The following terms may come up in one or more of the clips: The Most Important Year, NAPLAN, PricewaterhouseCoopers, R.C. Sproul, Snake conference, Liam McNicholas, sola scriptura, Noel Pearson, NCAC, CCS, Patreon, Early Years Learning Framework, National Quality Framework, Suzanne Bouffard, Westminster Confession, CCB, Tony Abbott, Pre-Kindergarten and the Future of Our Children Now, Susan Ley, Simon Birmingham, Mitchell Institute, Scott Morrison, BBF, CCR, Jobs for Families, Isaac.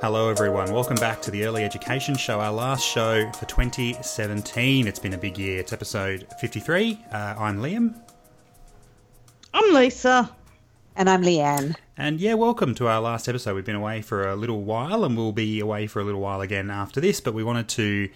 Hello everyone, welcome back to the Early Education Show, our last show for 2017. It's been a big year. It's episode 53. I'm Liam. I'm Lisa. And I'm Leanne. And yeah, welcome to our last episode. We've been away for a little while and we'll be away for a little while again after this, but we wanted to...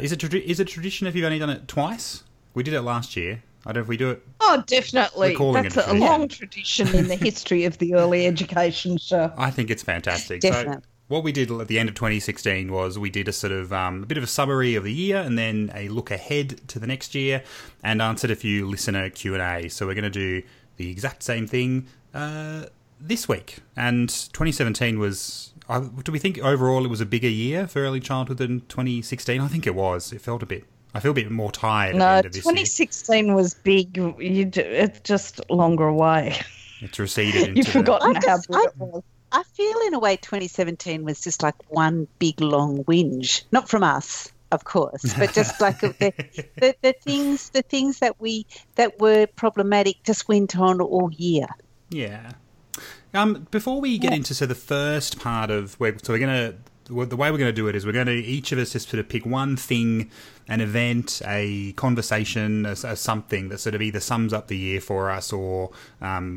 Is it tradition if you've only done it twice? We did it last year. I don't know if we do it. Oh, definitely. That's a long tradition in the history of the Early Education Show. I think it's fantastic. Definitely. So, what we did at the end of 2016 was we did a sort of a bit of a summary of the year and then a look ahead to the next year and answered a few listener Q&A. So we're going to do the exact same thing this week. And 2017 was, do we think overall it was a bigger year for early childhood than 2016? I think it was. It felt a bit, I feel a bit more tired at the end of this year. No, 2016 was big. It's just longer away. It's receded into You've forgotten how big it was. I feel in a way 2017 was just like one big long whinge, not from us, of course, but just like the things that were problematic just went on all year. Yeah. Before we get into the first part of the way we're going to do it is we're going to each of us just sort of pick one thing, an event, a conversation, a something that sort of either sums up the year for us or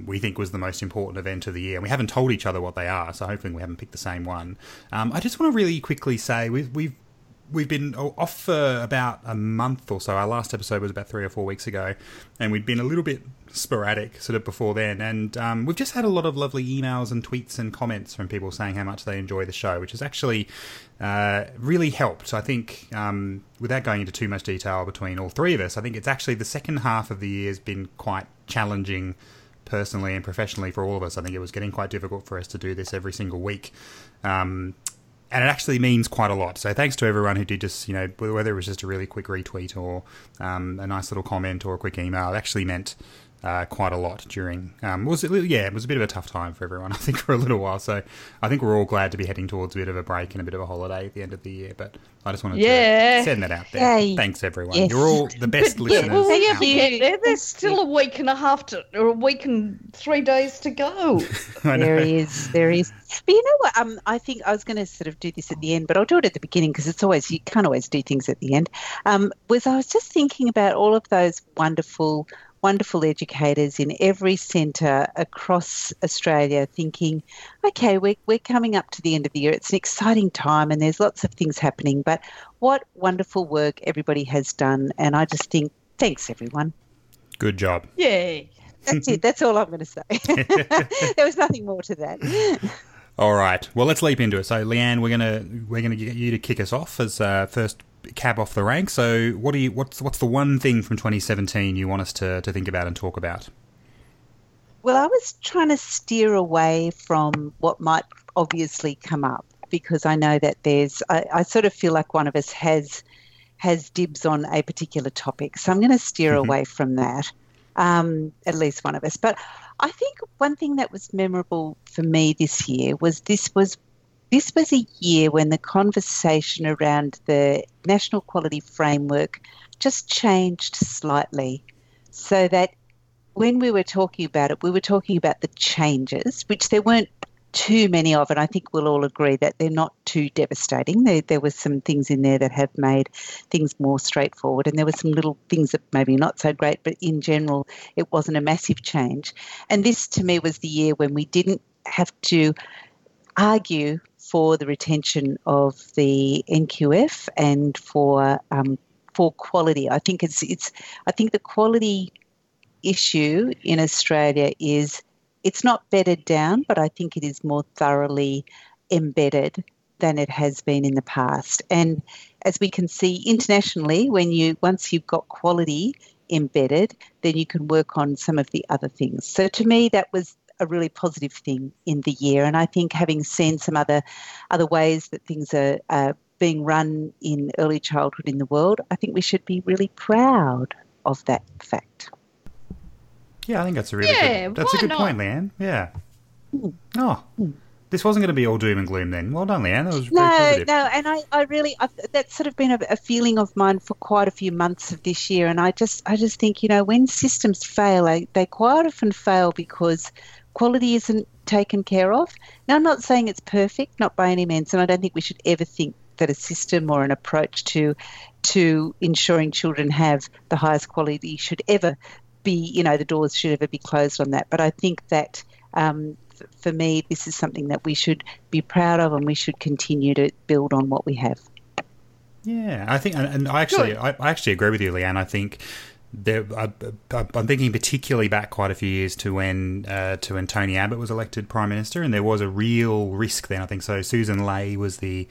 we think was the most important event of the year. And we haven't told each other what they are, so hopefully we haven't picked the same one. I just want to really quickly say we've been off for about a month or so. Our last episode was about 3 or 4 weeks ago, and we'd been a little bit sporadic sort of before then. And we've just had a lot of lovely emails and tweets and comments from people saying how much they enjoy the show, which has actually really helped. I think, without going into too much detail between all three of us, I think it's actually the second half of the year has been quite challenging personally and professionally for all of us. I think it was getting quite difficult for us to do this every single week. And it actually means quite a lot. So thanks to everyone who did just, whether it was just a really quick retweet or a nice little comment or a quick email, it actually meant quite a lot during, it was a bit of a tough time for everyone, I think, for a little while. So I think we're all glad to be heading towards a bit of a break and a bit of a holiday at the end of the year. But I just wanted to send that out there. Yay. Thanks, everyone. Yes. You're all the best listeners. Well, there's still a week and a half or a week and 3 days to go. There is. But you know what? I think I was going to sort of do this at the end, but I'll do it at the beginning because it's always, you can't always do things at the end. I was just thinking about all of those wonderful educators in every centre across Australia thinking, okay, we're coming up to the end of the year. It's an exciting time and there's lots of things happening, but what wonderful work everybody has done. And I just think, thanks, everyone. Good job. Yay. That's it. That's all I'm going to say. There was nothing more to that. All right. Well, let's leap into it. So, Leanne, we're gonna get you to kick us off as first cab off the rank. So, what's the one thing from 2017 you want us to think about and talk about? Well, I was trying to steer away from what might obviously come up because I know that I sort of feel like one of us has dibs on a particular topic, so I'm going to steer away from that. At least one of us. But I think one thing that was memorable for me this year was this was a year when the conversation around the National Quality Framework just changed slightly so that when we were talking about it, we were talking about the changes, which there weren't too many of, and I think we'll all agree that they're not too devastating. There were some things in there that have made things more straightforward, and there were some little things that maybe not so great, but in general, it wasn't a massive change. And this, to me, was the year when we didn't have to argue for the retention of the NQF and for quality. I think I think the quality issue in Australia is. It's not bedded down, but I think it is more thoroughly embedded than it has been in the past. And as we can see internationally, once you've got quality embedded, then you can work on some of the other things. So to me, that was a really positive thing in the year. And I think having seen some other ways that things are being run in early childhood in the world, I think we should be really proud of that fact. Yeah, I think that's a really good point, Leanne. Yeah. Oh, this wasn't going to be all doom and gloom then. Well done, Leanne. That was really positive. No, and I really, that's sort of been a feeling of mine for quite a few months of this year, and I just think, when systems fail, they quite often fail because quality isn't taken care of. Now, I'm not saying it's perfect, not by any means, and I don't think we should ever think that a system or an approach to ensuring children have the highest quality should ever be, the doors should ever be closed on that. But I think that for me, this is something that we should be proud of, and we should continue to build on what we have. Yeah, I think, and I actually agree with you, Leanne. I think I'm thinking particularly back quite a few years to when Tony Abbott was elected Prime Minister, and there was a real risk then. I think so. Susan Ley was the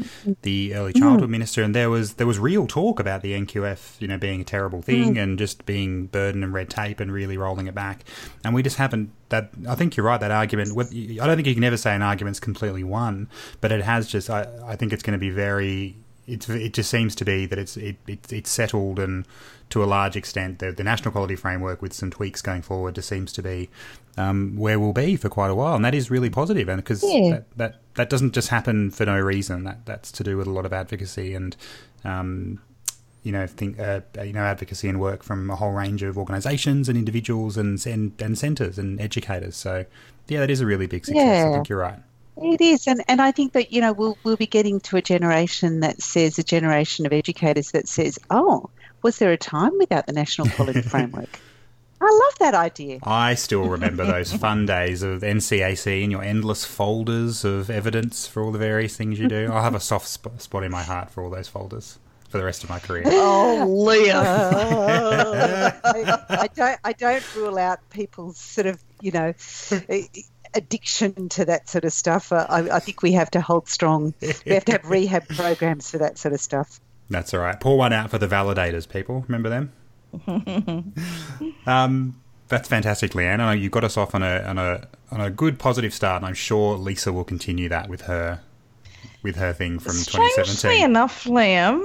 Early Childhood Minister, and there was real talk about the NQF, being a terrible thing and just being burden and red tape and really rolling it back. And we just haven't. That I think you're right. That argument. I don't think you can ever say an argument's completely won, but it has just. I think it's going to be very. It just seems to be that it's settled, and to a large extent the National Quality Framework, with some tweaks going forward, just seems to be where we'll be for quite a while, and that is really positive. And because that doesn't just happen for no reason. That's to do with a lot of advocacy and advocacy and work from a whole range of organisations and individuals and centres and educators. So yeah, that is a really big success. Yeah. I think you're right. It is, and I think that, we'll be getting to a generation of educators that says, oh, was there a time without the National Quality Framework? I love that idea. I still remember those fun days of NCAC and your endless folders of evidence for all the various things you do. I'll have a soft spot in my heart for all those folders for the rest of my career. Oh, Liam. I don't rule out people's sort of, addiction to that sort of stuff. I think we have to hold strong. We have to have rehab programs for that sort of stuff. That's all right. Pour one out for the validators, people. Remember them? That's fantastic, Leanne. I know you got us off on a good positive start, and I'm sure Lisa will continue that with her thing from 2017. Strangely enough, Liam,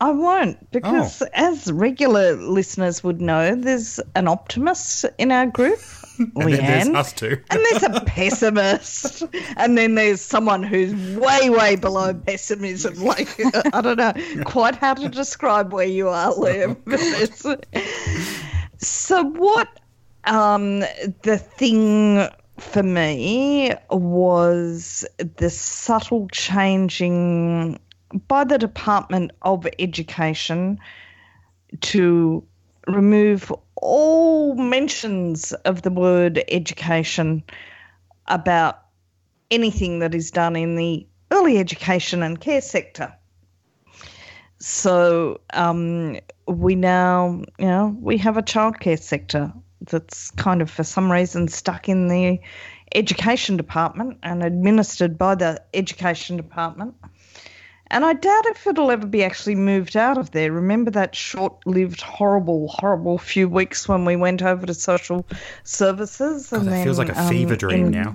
I won't, because as regular listeners would know, there's an optimist in our group, Leanne. Then there's us two. And there's a pessimist. And then there's someone who's way, way below pessimism. Like, I don't know quite how to describe where you are, Liam. So what the thing for me was the subtle changing by the Department of Education to remove all mentions of the word education about anything that is done in the early education and care sector. So we now, we have a childcare sector that's kind of for some reason stuck in the education department and administered by the education department. And I doubt if it'll ever be actually moved out of there. Remember that short-lived, horrible, horrible few weeks when we went over to social services? And that feels like a fever dream now.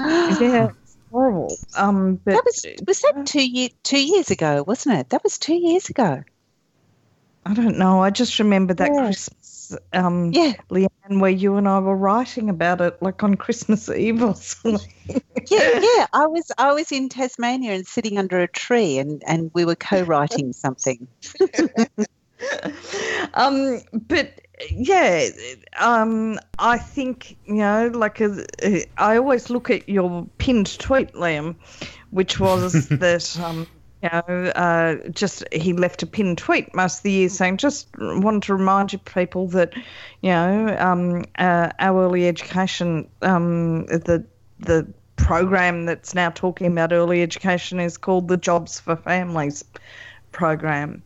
Yeah, it's horrible. But was that 2 years ago, wasn't it? That was 2 years ago. I don't know. I just remember that Christmas, Leanne, where you and I were writing about it, like on Christmas Eve or something. Yeah. I was in Tasmania and sitting under a tree, and we were co-writing something. I think I always look at your pinned tweet, Liam, which was that. He left a pinned tweet most of the year saying, just wanted to remind you people that, our early education, the program that's now talking about early education is called the Jobs for Families program.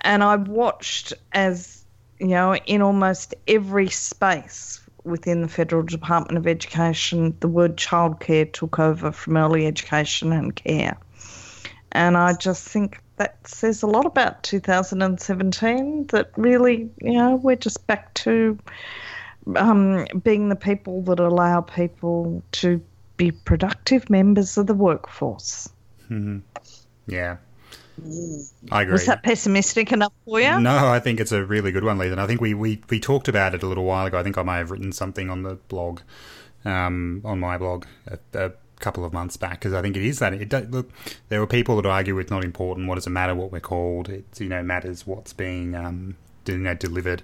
And I watched as, in almost every space within the Federal Department of Education, the word childcare took over from early education and care. And I just think that says a lot about 2017, that really, we're just back to being the people that allow people to be productive members of the workforce. Mm-hmm. Yeah. I agree. Was that pessimistic enough for you? No, I think it's a really good one, Lisa. I think we talked about it a little while ago. I think I may have written something on the blog, on my blog, couple of months back, because I think it is that there were people that argue it's not important, what does it matter what we're called, it matters what's being delivered,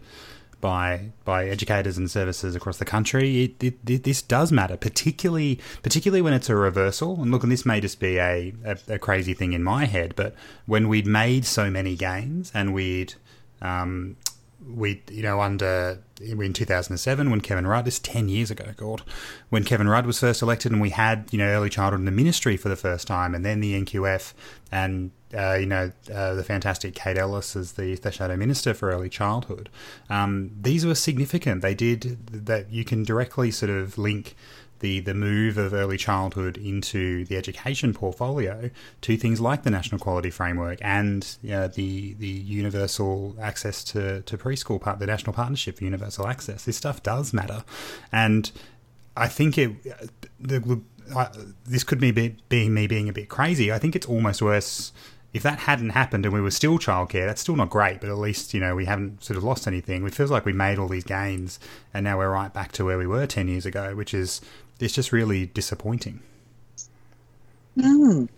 by educators and services across the country, this does matter, particularly when it's a reversal. And look, and this may just be a crazy thing in my head, but when we'd made so many gains and in 2007 when Kevin Rudd, this 10 years ago, God, when Kevin Rudd was first elected and we had, early childhood in the ministry for the first time, and then the NQF and, the fantastic Kate Ellis as the shadow minister for early childhood. These were significant. They did that. You can directly sort of link the move of early childhood into the education portfolio to things like the National Quality Framework and the universal access to preschool, the National Partnership for Universal Access. This stuff does matter. And I think this could be me being a bit crazy. I think it's almost worse if that hadn't happened and we were still childcare. That's still not great, but at least, we haven't sort of lost anything. It feels like we made all these gains and now we're right back to where we were 10 years ago, which is... it's just really disappointing. Mm.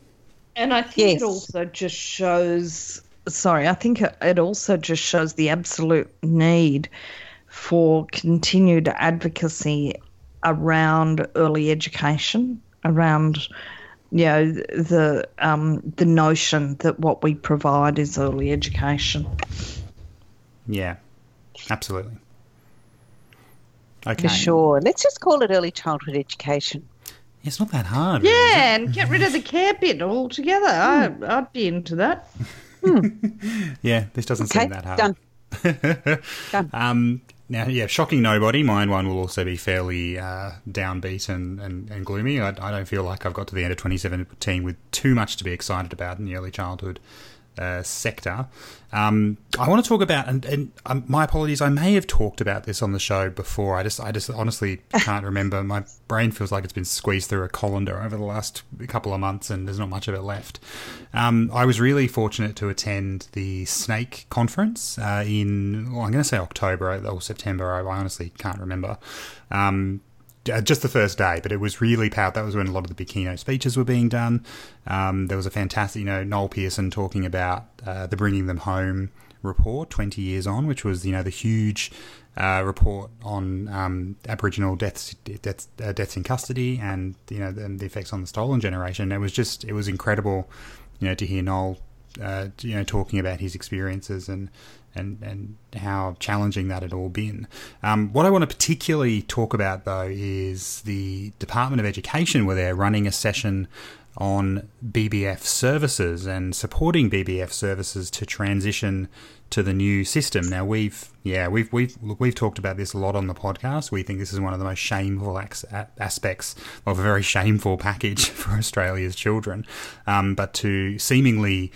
And I think it also just shows... Sorry, I think it also just shows the absolute need for continued advocacy around early education, around, the notion that what we provide is early education. Yeah, absolutely. Okay. For sure. Let's just call it early childhood education. It's not that hard. Really, yeah, and get rid of the care bit altogether. I'd be into that. Yeah, this doesn't seem that hard. Done. Now, shocking nobody. Mine one will also be fairly downbeat and gloomy. I don't feel like I've got to the end of 2017 with too much to be excited about in the early childhood sector. I want to talk about, and my apologies, I may have talked about this on the show before. I just honestly can't remember. My brain feels like it's been squeezed through a colander over the last couple of months, and there's not much of it left. I was really fortunate to attend the Snake conference I'm going to say October or September. I honestly can't remember. Just the first day, but it was really powerful. That was when a lot of the big keynote speeches were being done. There was a fantastic, Noel Pearson talking about the Bringing Them Home report 20 years on, which was, the huge report on Aboriginal deaths in custody and, the effects on the stolen generation. It was incredible, to hear Noel, talking about his experiences and how challenging that had all been. What I want to particularly talk about, though, is the Department of Education were there running a session on BBF services and supporting BBF services to transition to the new system. Now, we've talked about this a lot on the podcast. We think this is one of the most shameful aspects of a very shameful package for Australia's children. But to seemingly,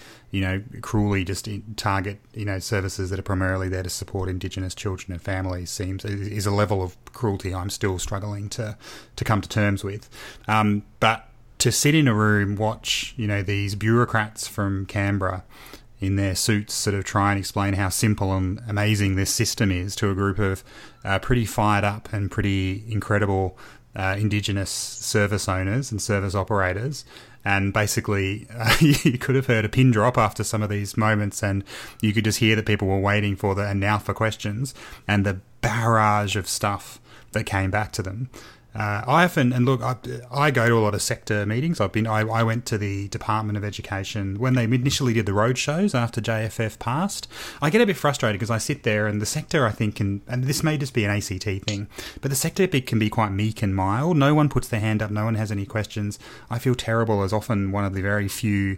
cruelly just target, services that are primarily there to support Indigenous children and families is a level of cruelty I'm still struggling to come to terms with. But to sit in a room, watch, these bureaucrats from Canberra in their suits sort of try and explain how simple and amazing this system is to a group of pretty fired up and pretty incredible Indigenous service owners and service operators. And basically, you could have heard a pin drop after some of these moments, and you could just hear that people were waiting for and now for questions, and the barrage of stuff that came back to them. I go to a lot of sector meetings. I went to the Department of Education when they initially did the road shows after JFF passed. I get a bit frustrated because I sit there and the sector, I think, and this may just be an ACT thing, but the sector bit can be quite meek and mild. No one puts their hand up. No one has any questions. I feel terrible as often one of the very few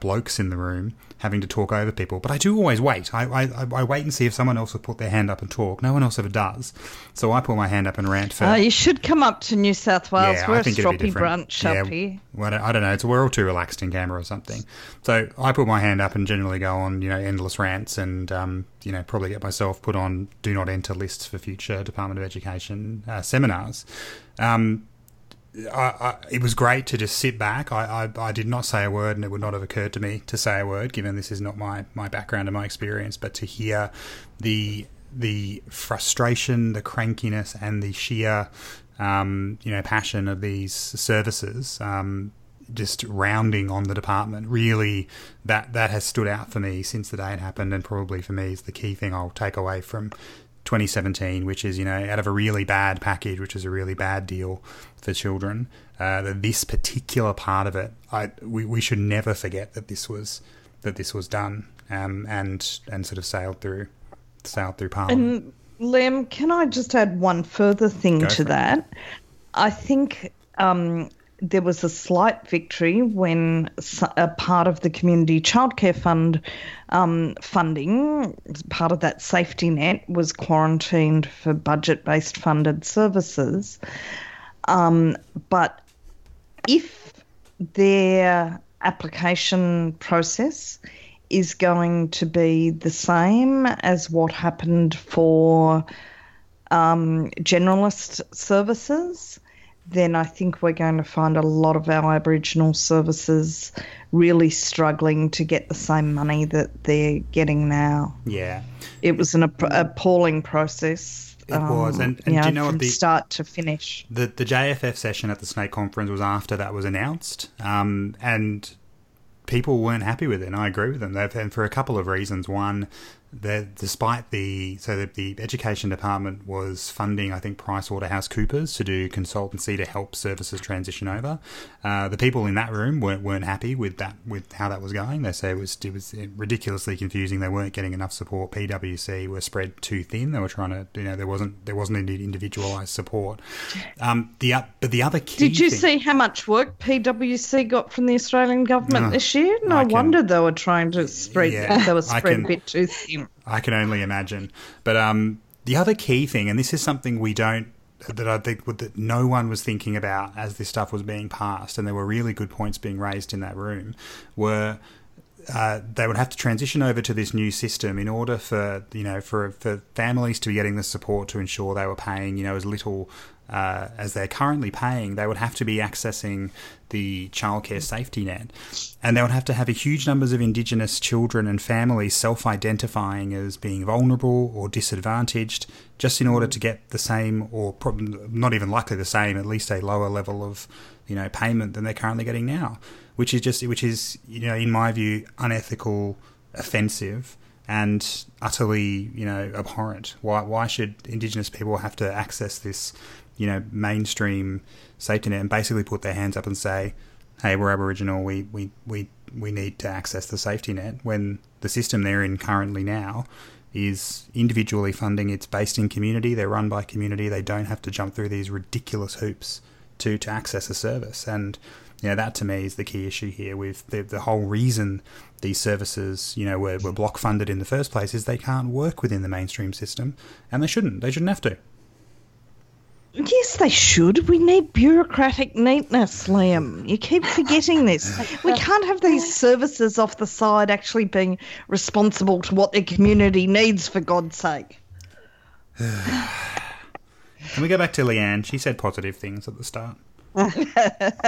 blokes in the room having to talk over people. But I do always wait. I wait and see if someone else will put their hand up and talk. No one else ever does. So I put my hand up and rant for... you should come up to New South Wales. Yeah, we're a stroppy brunch up here. Well, I don't know. We're all too relaxed in Canberra or something. So I put my hand up and generally go on, endless rants and, probably get myself put on do not enter lists for future Department of Education seminars. It was great to just sit back. I did not say a word, and it would not have occurred to me to say a word, given this is not my background and my experience, but to hear the frustration, the crankiness, and the sheer passion of these services just rounding on the department, really that has stood out for me since the day it happened, and probably for me is the key thing I'll take away from 2017, which is, you know, out of a really bad package, which is a really bad deal for children. This particular part of it, we should never forget that this was done and sort of sailed through Parliament. And Liam, can I just add one further thing to that? I think there was a slight victory when a part of the Community Childcare Fund funding, part of that safety net, was quarantined for budget-based funded services. But if their application process is going to be the same as what happened for generalist services, then I think we're going to find a lot of our Aboriginal services really struggling to get the same money that they're getting now. Yeah. It was an appalling process. It was. And you know, do you know what, start to finish. The JFF session at the Snake conference was after that was announced, and people weren't happy with it, and I agree with them. And for a couple of reasons. One, the education department was funding, I think, PricewaterhouseCoopers to do consultancy to help services transition over. The people in that room weren't happy with how that was going. They say it was ridiculously confusing. They weren't getting enough support. PwC were spread too thin. They were trying to, you know, there wasn't any individualised support. But the other key. Did you see how much work PwC got from the Australian government this year? No wonder they were trying to spread. Yeah, they were spread a bit too thin. I can only imagine. But the other key thing, and this is something that no one was thinking about as this stuff was being passed, and there were really good points being raised in that room, were they would have to transition over to this new system in order for families to be getting the support to ensure they were paying, you know, as little as they're currently paying. They would have to be accessing the childcare safety net, and they would have to have a huge numbers of Indigenous children and families self-identifying as being vulnerable or disadvantaged, just in order to get the same, or not even likely the same, at least a lower level of, you know, payment than they're currently getting now, which is, you know, in my view, unethical, offensive, and utterly, you know, abhorrent. Why should Indigenous people have to access this, you know, mainstream safety net and basically put their hands up and say, hey, we're Aboriginal, we need to access the safety net, when the system they're in currently now is individually funding, it's based in community, they're run by community, they don't have to jump through these ridiculous hoops to access a service. And, you know, that to me is the key issue here with the whole reason these services, you know, were block funded in the first place is they can't work within the mainstream system, and they shouldn't have to. Yes, they should. We need bureaucratic neatness, Liam. You keep forgetting this. We can't have these services off the side actually being responsible to what the community needs, for God's sake. Can we go back to Leanne? She said positive things at the start. Yeah.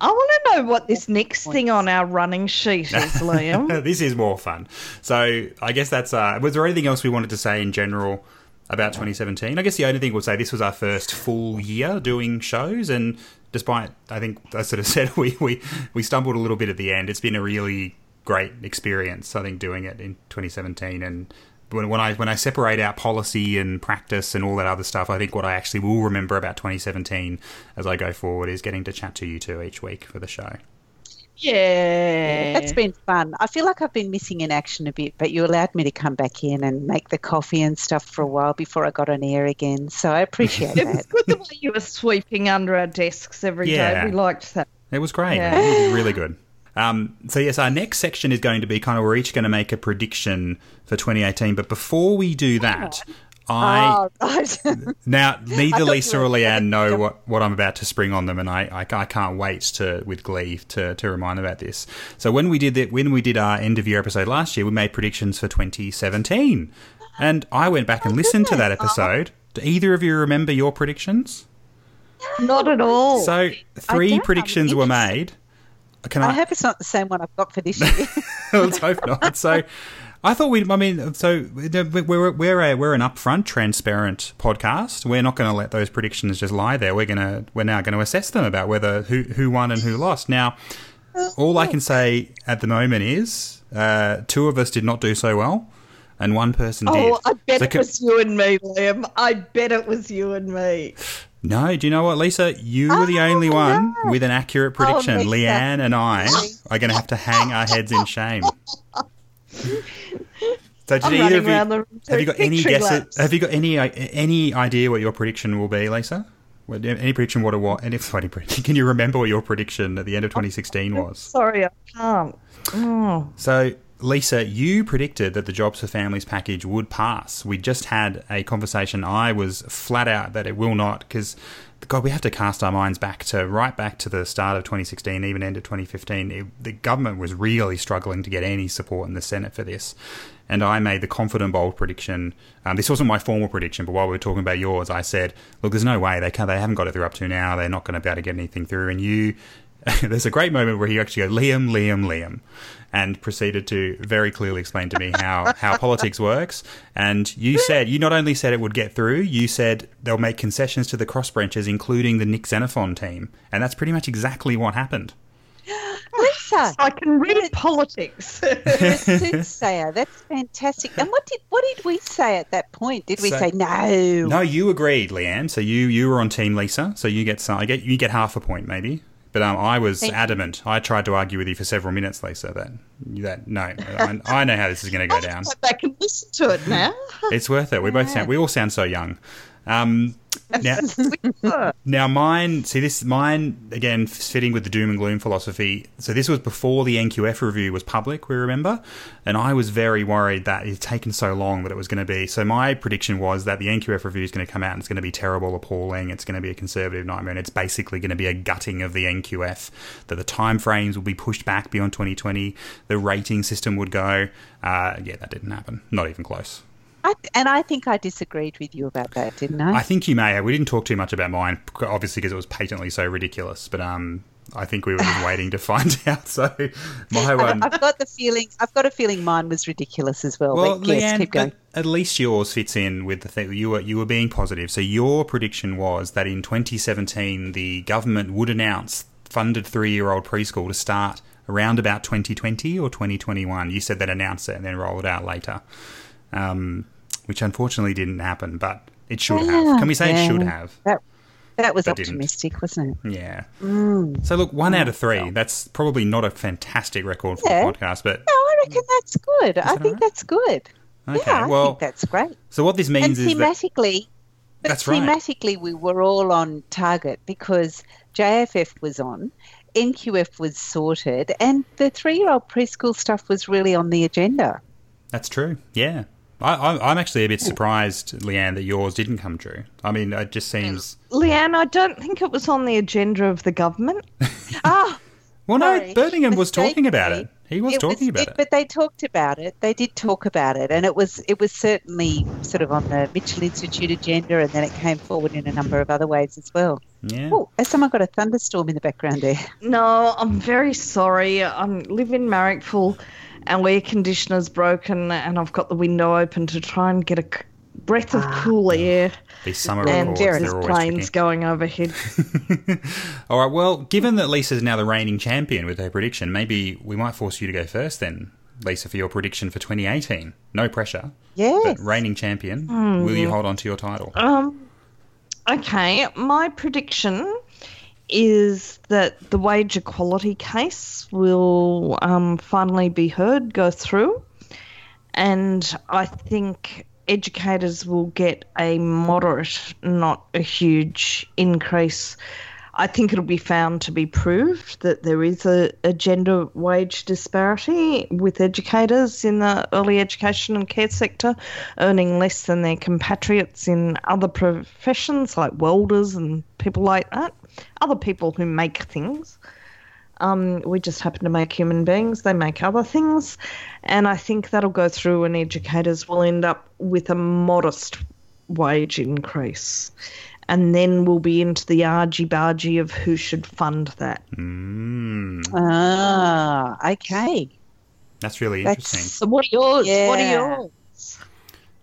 I want to know what this next thing on our running sheet is, Liam. This is more fun. So I guess that's... was there anything else we wanted to say in general about 2017? I guess the only thing we'll say, this was our first full year doing shows, and despite, I think I sort of said, we stumbled a little bit at the end. It's been a really great experience, I think, doing it in 2017, and... When I separate out policy and practice and all that other stuff, I think what I actually will remember about 2017 as I go forward is getting to chat to you two each week for the show. Yeah, it's been fun. I feel like I've been missing in action a bit, but you allowed me to come back in and make the coffee and stuff for a while before I got on air again, so I appreciate that. It was good the way you were sweeping under our desks every day. We liked that. It was great. Yeah. It was really good. So, yes, our next section is going to be kind of, we're each going to make a prediction for 2018. But before we do that, now neither Lisa or Leanne know what I'm about to spring on them, and I can't wait with glee to remind them about this. So when we did our end of year episode last year, we made predictions for 2017, and I went back and listened to that episode. Do either of you remember your predictions? Not at all. So three predictions were made. I hope it's not the same one I've got for this year. Let's hope not. So I thought we're an upfront, transparent podcast. We're not going to let those predictions just lie there. We're now going to assess them about whether who won and who lost. Now, all I can say at the moment is two of us did not do so well. and one person did. Oh, I bet it was you and me, Liam. I bet it was you and me. No, do you know what, Lisa? You were the only one with an accurate prediction. Leanne and I are going to have to hang our heads in shame. So did either of you, have you got any guesses? Have you got any idea what your prediction will be, Lisa? Any prediction what? And if can you remember what your prediction at the end of 2016 was? Sorry, I can't. Oh. So, Lisa, you predicted that the Jobs for Families package would pass. We just had a conversation. I was flat out that it will not, because, God, we have to cast our minds back to the start of 2016, even end of 2015. The government was really struggling to get any support in the Senate for this. And I made the confident, bold prediction. This wasn't my formal prediction, but while we were talking about yours, I said, look, there's no way. They haven't got it through up to now. They're not going to be able to get anything through. And you, there's a great moment where you actually go, Liam, Liam, Liam, and proceeded to very clearly explain to me how politics works. And you said, you not only said it would get through, you said they'll make concessions to the cross branches, including the Nick Xenophon team. And that's pretty much exactly what happened. Lisa, I can read politics. Soothsayer, that's fantastic. And what did we say at that point? Did we say no? No, you agreed, Leanne. So you were on team Lisa. So you get you get half a point maybe. But I was adamant. I tried to argue with you for several minutes, Lisa. That no, I know how this is going to go down. Go back and listen to it now. It's worth it. We all sound so young. Now mine, see this, mine, again, fitting with the doom and gloom philosophy. So this was before the NQF review was public, we remember. And I was very worried that it had taken so long that it was going to be. So my prediction was that the NQF review is going to come out and it's going to be terrible, appalling. It's going to be a conservative nightmare. And it's basically going to be a gutting of the NQF, that the timeframes will be pushed back beyond 2020. The rating system would go. Yeah, that didn't happen. Not even close. And I think I disagreed with you about that, didn't I? I think you may. We didn't talk too much about mine, obviously, because it was patently so ridiculous. But I think we were just waiting to find out. So my one, I've got a feeling mine was ridiculous as well. Well, but yes, Leanne, keep going. At least yours fits in with the thing. You were being positive. So your prediction was that in 2017 the government would announce funded 3-year-old preschool to start around about 2020 or 2021. You said they'd announce it and then roll it out later. Which unfortunately didn't happen, but it should have. Can we say it should have? That was optimistic, wasn't it? Yeah. Mm. So, look, 1 out of 3. Well. That's probably not a fantastic record for the podcast, but... No, I reckon that's good. I think that's good. Okay, yeah, I think that's great. So what this means is thematically, thematically we were all on target because JFF was on, NQF was sorted, and the 3-year-old preschool stuff was really on the agenda. That's true, yeah. I'm actually a bit surprised, Leanne, that yours didn't come true. I mean, it just seems... Leanne, I don't think it was on the agenda of the government. Well, sorry. No, Birmingham was talking about it. He was talking about it. But they talked about it. They did talk about it. And it was certainly sort of on the Mitchell Institute agenda, and then it came forward in a number of other ways as well. Yeah. Oh, has someone got a thunderstorm in the background there? No, I'm very sorry. I live in Marrickville. Our air conditioner's broken, and I've got the window open to try and get a breath of cool air. These summer reports, there's planes going overhead. All right, well, given that Lisa's now the reigning champion with her prediction, maybe we might force you to go first then, Lisa, for your prediction for 2018. No pressure. Yes. But reigning champion, will you hold on to your title? Okay, my prediction is that the wage equality case will finally be heard, go through, and I think educators will get a moderate, not a huge increase. I think it'll be found to be proved that there is a gender wage disparity with educators in the early education and care sector earning less than their compatriots in other professions like welders and people like that, other people who make things. We just happen to make human beings. They make other things. And I think that'll go through and educators will end up with a modest wage increase. And then we'll be into the argy-bargy of who should fund that. Mm. Ah, okay. That's really interesting. So what are yours? Yeah. What are yours?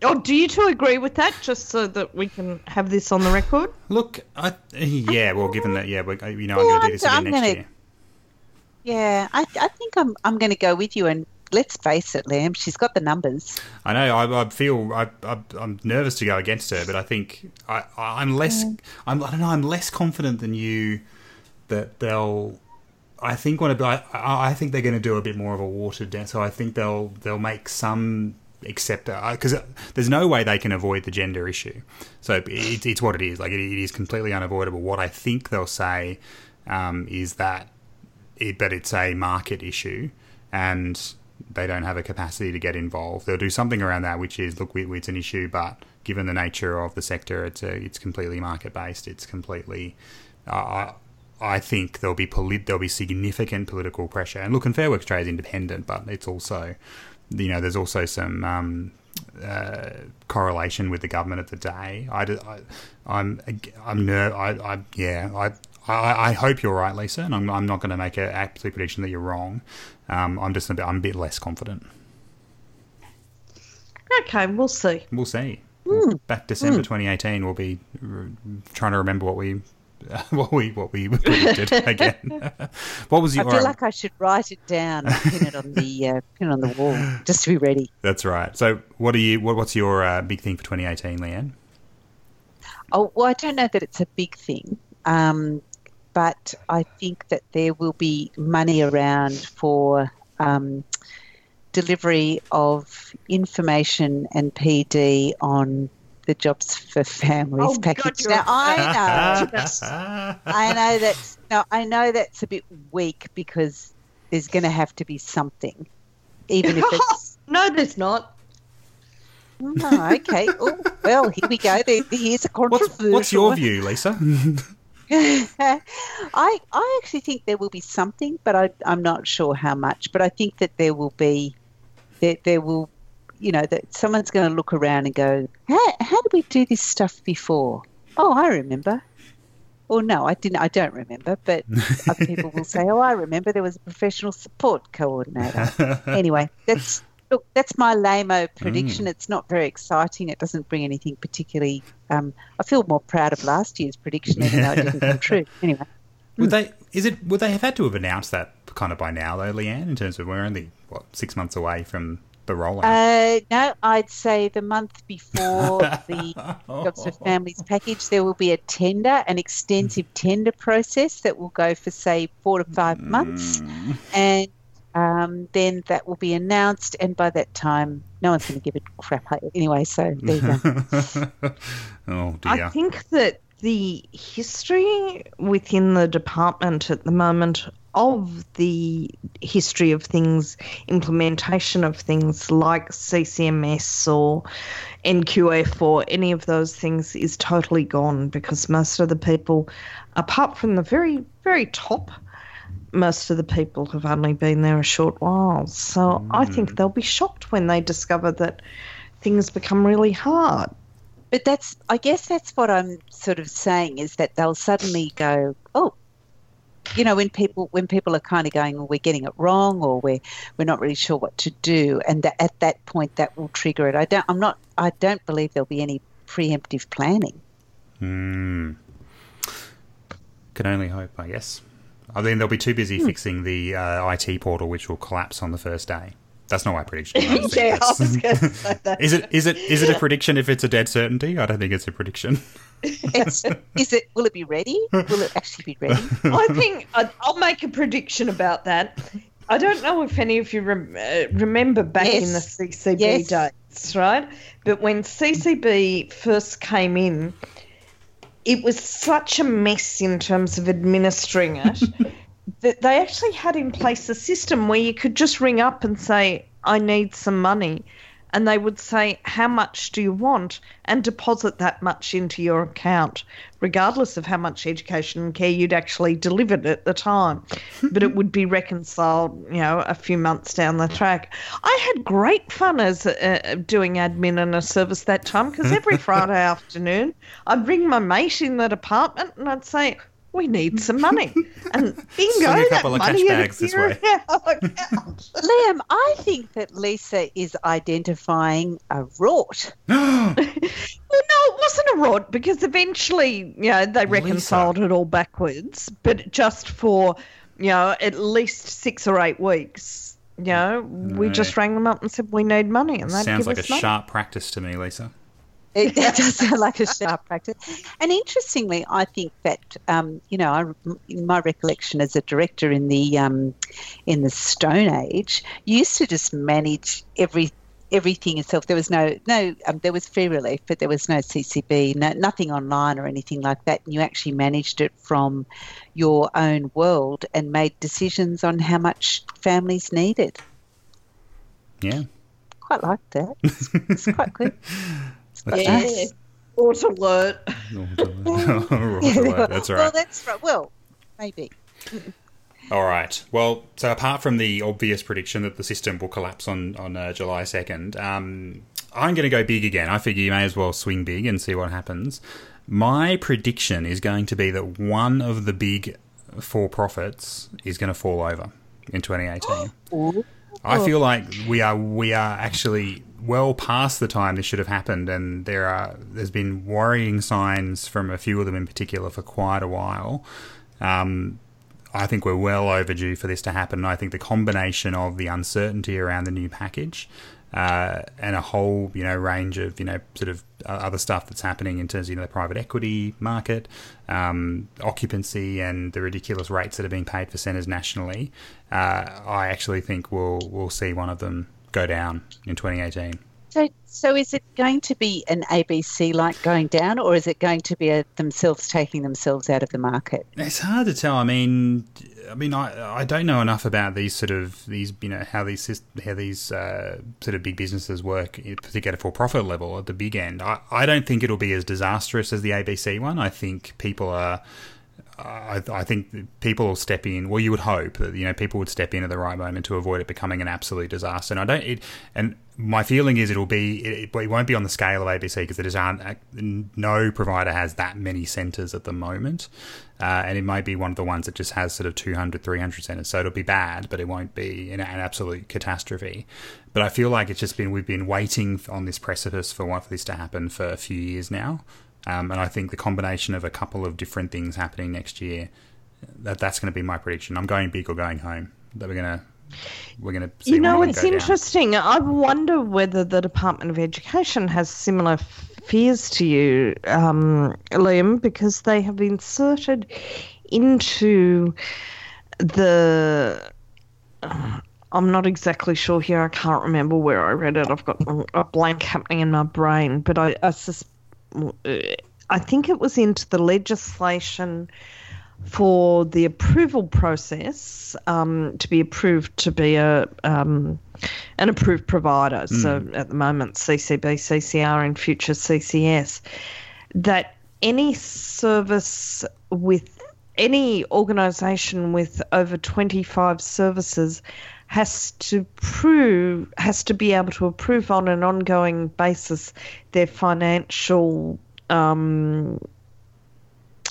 Oh, do you two agree with that, just so that we can have this on the record? Look, given that, I'm going to do this again next year. Yeah, I think I'm going to go with you and let's face it, Liam, she's got the numbers. I know. I feel I'm nervous to go against her, but I think I'm less confident than you that they'll. I think they're going to do a bit more of a watered down. So I think they'll make some. Except because there's no way they can avoid the gender issue, so it's what it is. Like it is completely unavoidable. What I think they'll say is that it's a market issue, and they don't have a capacity to get involved. They'll do something around that, which is look, it's an issue, but given the nature of the sector, it's completely market based. It's completely. I think there'll be significant political pressure. And look, and Fair Work's trade is independent, but it's also. You know, there's also some correlation with the government of the day. I hope you're right, Lisa, and I'm not going to make an absolute prediction that you're wrong. I'm a bit less confident. Okay, we'll see. We'll see. Back December 2018, we'll be trying to remember what we predicted again. What was your? I feel like I should write it down and pin it on the wall just to be ready. That's right. So, what's your big thing for 2018, Leanne? Oh, well, I don't know that it's a big thing, but I think that there will be money around for delivery of information and PD on. The Jobs for Families package. God, now I know that's a bit weak because there's going to have to be something, even if it's no, there's not. Oh, okay. Oh, well, here we go. Here's a controversy. What's your view, Lisa? I actually think there will be something, but I'm not sure how much. But I think that there will. You know, that someone's going to look around and go, how did we do this stuff before? Oh, I remember. Or no, I didn't. I don't remember. But other people will say, oh, I remember there was a professional support coordinator. Anyway, that's my lame-o prediction. It's not very exciting. It doesn't bring anything particularly. I feel more proud of last year's prediction, even though it didn't come true. Anyway. Would they have had to have announced that kind of by now, though, Leanne, in terms of we're only, 6 months away from... the rollout? No, I'd say the month before the Jobs for Families package, there will be a tender, an extensive tender process that will go for, say, 4 to 5 months. And then that will be announced. And by that time, no one's going to give a crap anyway. So there you go. Oh, dear. I think that the history within the department at the moment of the history of things, implementation of things like CCMS or NQF or any of those things is totally gone because most of the people, apart from the very, very top, most of the people have only been there a short while. So I think they'll be shocked when they discover that things become really hard. But I guess that's what I'm sort of saying is that they'll suddenly go, oh, you know, when people are kind of going, well, we're getting it wrong, or we're not really sure what to do, and that, at that point, that will trigger it. I don't believe there'll be any preemptive planning. Can only hope, I guess. I think they'll be too busy fixing the IT portal, which will collapse on the first day. That's not my prediction. Yeah, I was going to say that. Is it a prediction if it's a dead certainty? I don't think it's a prediction. Will it be ready? Will it actually be ready? I think I'll make a prediction about that. I don't know if any of you remember back in the CCB days, right? But when CCB first came in, it was such a mess in terms of administering it that they actually had in place a system where you could just ring up and say, I need some money. And they would say, how much do you want? And deposit that much into your account, regardless of how much education and care you'd actually delivered at the time. But it would be reconciled, you know, a few months down the track. I had great fun as doing admin in a service that time because every Friday afternoon I'd ring my mate in the department and I'd say, we need some money. And bingo, a couple that of money cash bags this way. Liam, I think that Lisa is identifying a rort. Well, no, it wasn't a rort because eventually, you know, they reconciled it all backwards, but just for, you know, at least 6 or 8 weeks. we just rang them up and said we need money, and that sounds like a sharp practice to me, Lisa. It does sound like a sharp practice. And interestingly, I think that in my recollection as a director in the Stone Age, you used to just manage everything yourself. There was no there was fee relief, but there was no CCB, nothing online or anything like that. And you actually managed it from your own world and made decisions on how much families needed. Yeah, quite like that. It's quite good. Yes. Auto alert. That's right. Well, that's right. Well, maybe. All right. Well, so apart from the obvious prediction that the system will collapse on July 2nd, I'm going to go big again. I figure you may as well swing big and see what happens. My prediction is going to be that one of the big for-profits is going to fall over in 2018. Oh. I feel like we are actually well past the time this should have happened, and there's been worrying signs from a few of them in particular for quite a while. I think we're well overdue for this to happen, and I think the combination of the uncertainty around the new package and a whole range of sort of other stuff that's happening in terms of the private equity market, occupancy, and the ridiculous rates that are being paid for centres nationally, I actually think we'll see one of them go down in 2018. So is it going to be an ABC like going down, or is it going to be themselves taking themselves out of the market? It's hard to tell. I mean, I don't know enough about how these sort of big businesses work, particularly at a for-profit level at the big end. I don't think it'll be as disastrous as the ABC one. I think people will step in. Well, you would hope that people would step in at the right moment to avoid it becoming an absolute disaster. And my feeling is it won't be on the scale of ABC, because there just no provider has that many centres at the moment, and it might be one of the ones that just has sort of 200, 300 centres. So it'll be bad, but it won't be an absolute catastrophe. But I feel like it's just been we've been waiting on this precipice for this to happen for a few years now, and I think the combination of a couple of different things happening next year, that's going to be my prediction. I'm going big or going home. That we're going to see it's interesting down. I wonder whether the Department of Education has similar fears to you, Liam, because they have inserted into the I'm not exactly sure here, I can't remember where I read it, I've got a blank happening in my brain, but I think it was into the legislation for the approval process, to be approved to be an approved provider. Mm. So at the moment, CCB, CCR, and future CCS, that any service with any organisation with over 25 services has to be able to approve on an ongoing basis their financial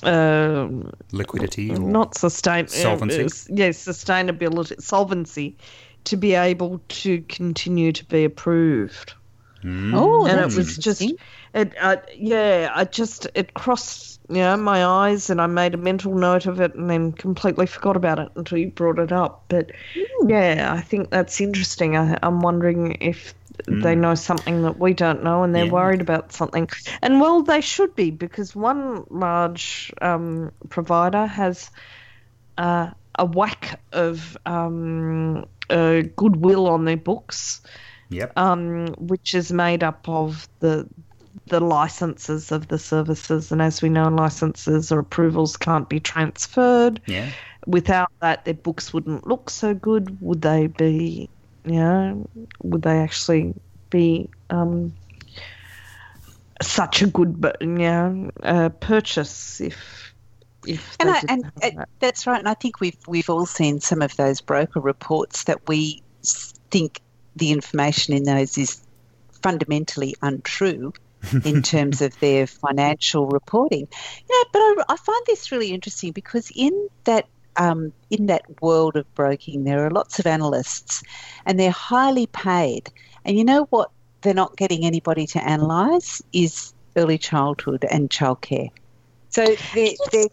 liquidity, or not solvency. Sustainability, solvency, to be able to continue to be approved. Mm. Oh, and it was just it crossed my eyes, and I made a mental note of it, and then completely forgot about it until you brought it up. But I think that's interesting. I'm wondering if they know something that we don't know, and they're worried about something. And, well, they should be, because one large provider has a whack of goodwill on their books, which is made up of the licenses of the services. And as we know, licenses or approvals can't be transferred. Yeah. Without that, their books wouldn't look so good. Would they actually be such a good purchase if that's right. And I think we've all seen some of those broker reports that we think the information in those is fundamentally untrue in terms of their financial reporting. But I find this really interesting, because in that world of broking, there are lots of analysts, and they're highly paid. And you know what they're not getting anybody to analyse is early childhood and childcare. So it's really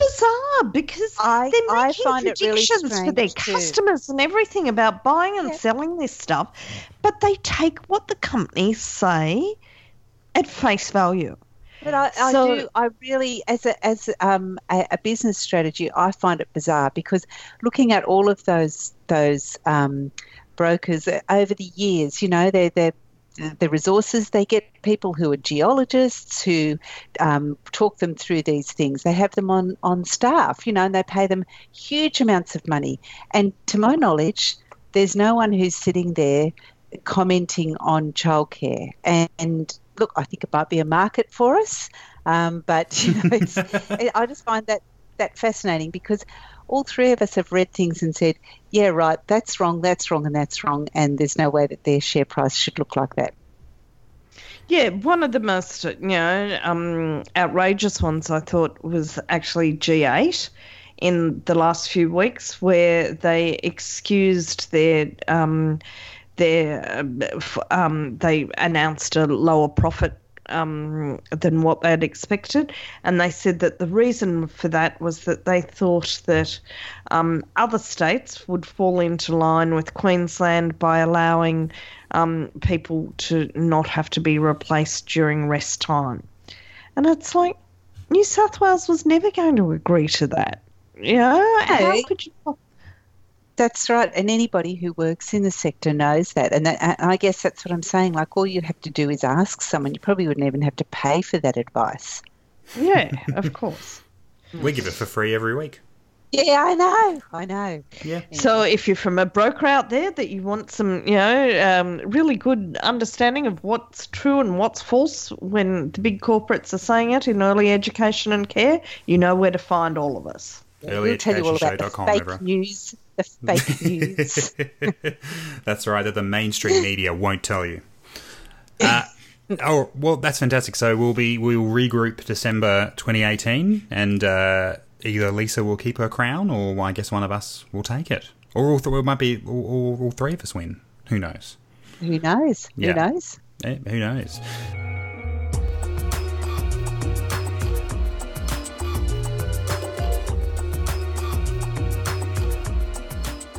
bizarre because they're making predictions really for their customers and everything about buying and selling this stuff, but they take what the companies say at face value. But I really, as a business strategy, I find it bizarre because looking at all of those brokers over the years, you know, they're the resources they get, people who are geologists who talk them through these things. They have them on staff, you know, and they pay them huge amounts of money. And to my knowledge, there's no one who's sitting there commenting on childcare. And look, I think it might be a market for us, but you know, I just find that fascinating because all three of us have read things and said, yeah, right, that's wrong, and that's wrong, and there's no way that their share price should look like that. Yeah, one of the most, you know, outrageous ones I thought was actually G8 in the last few weeks where they excused they announced a lower profit than what they had expected, and they said that the reason for that was that they thought that other states would fall into line with Queensland by allowing people to not have to be replaced during rest time. And it's like, New South Wales was never going to agree to that. Yeah, how could you? That's right, and anybody who works in the sector knows that. And I guess that's what I'm saying. Like, all you have to do is ask someone. You probably wouldn't even have to pay for that advice. Yeah, of course. We give it for free every week. Yeah, I know. Yeah. So if you're from a broker out there that you want some, you know, really good understanding of what's true and what's false when the big corporates are saying it in early education and care, you know where to find all of us. Yeah, we'll tell you all about the fake news. The fake news. That's right. That the mainstream media won't tell you. Oh, well, that's fantastic. So we'll regroup December 2018, and either Lisa will keep her crown, or I guess one of us will take it, or all three of us win. Who knows? Who knows? Yeah. Who knows? Yeah, who knows?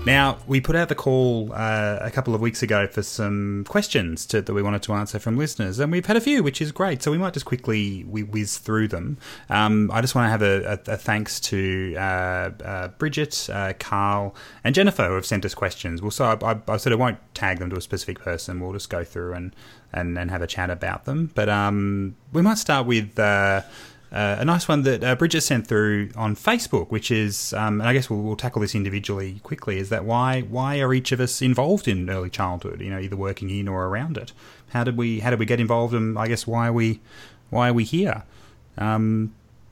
Now, we put out the call a couple of weeks ago for some questions that we wanted to answer from listeners, and we've had a few, which is great. So we might just quickly whiz through them. I just want to have a thanks to Bridget, Carl, and Jennifer who have sent us questions. Well, so I sort of won't tag them to a specific person. We'll just go through and have a chat about them. But we might start with... a nice one that Bridget sent through on Facebook, which is, and I guess we'll tackle this individually quickly, is that why are each of us involved in early childhood? You know, either working in or around it. How did we get involved, and I guess why are we here?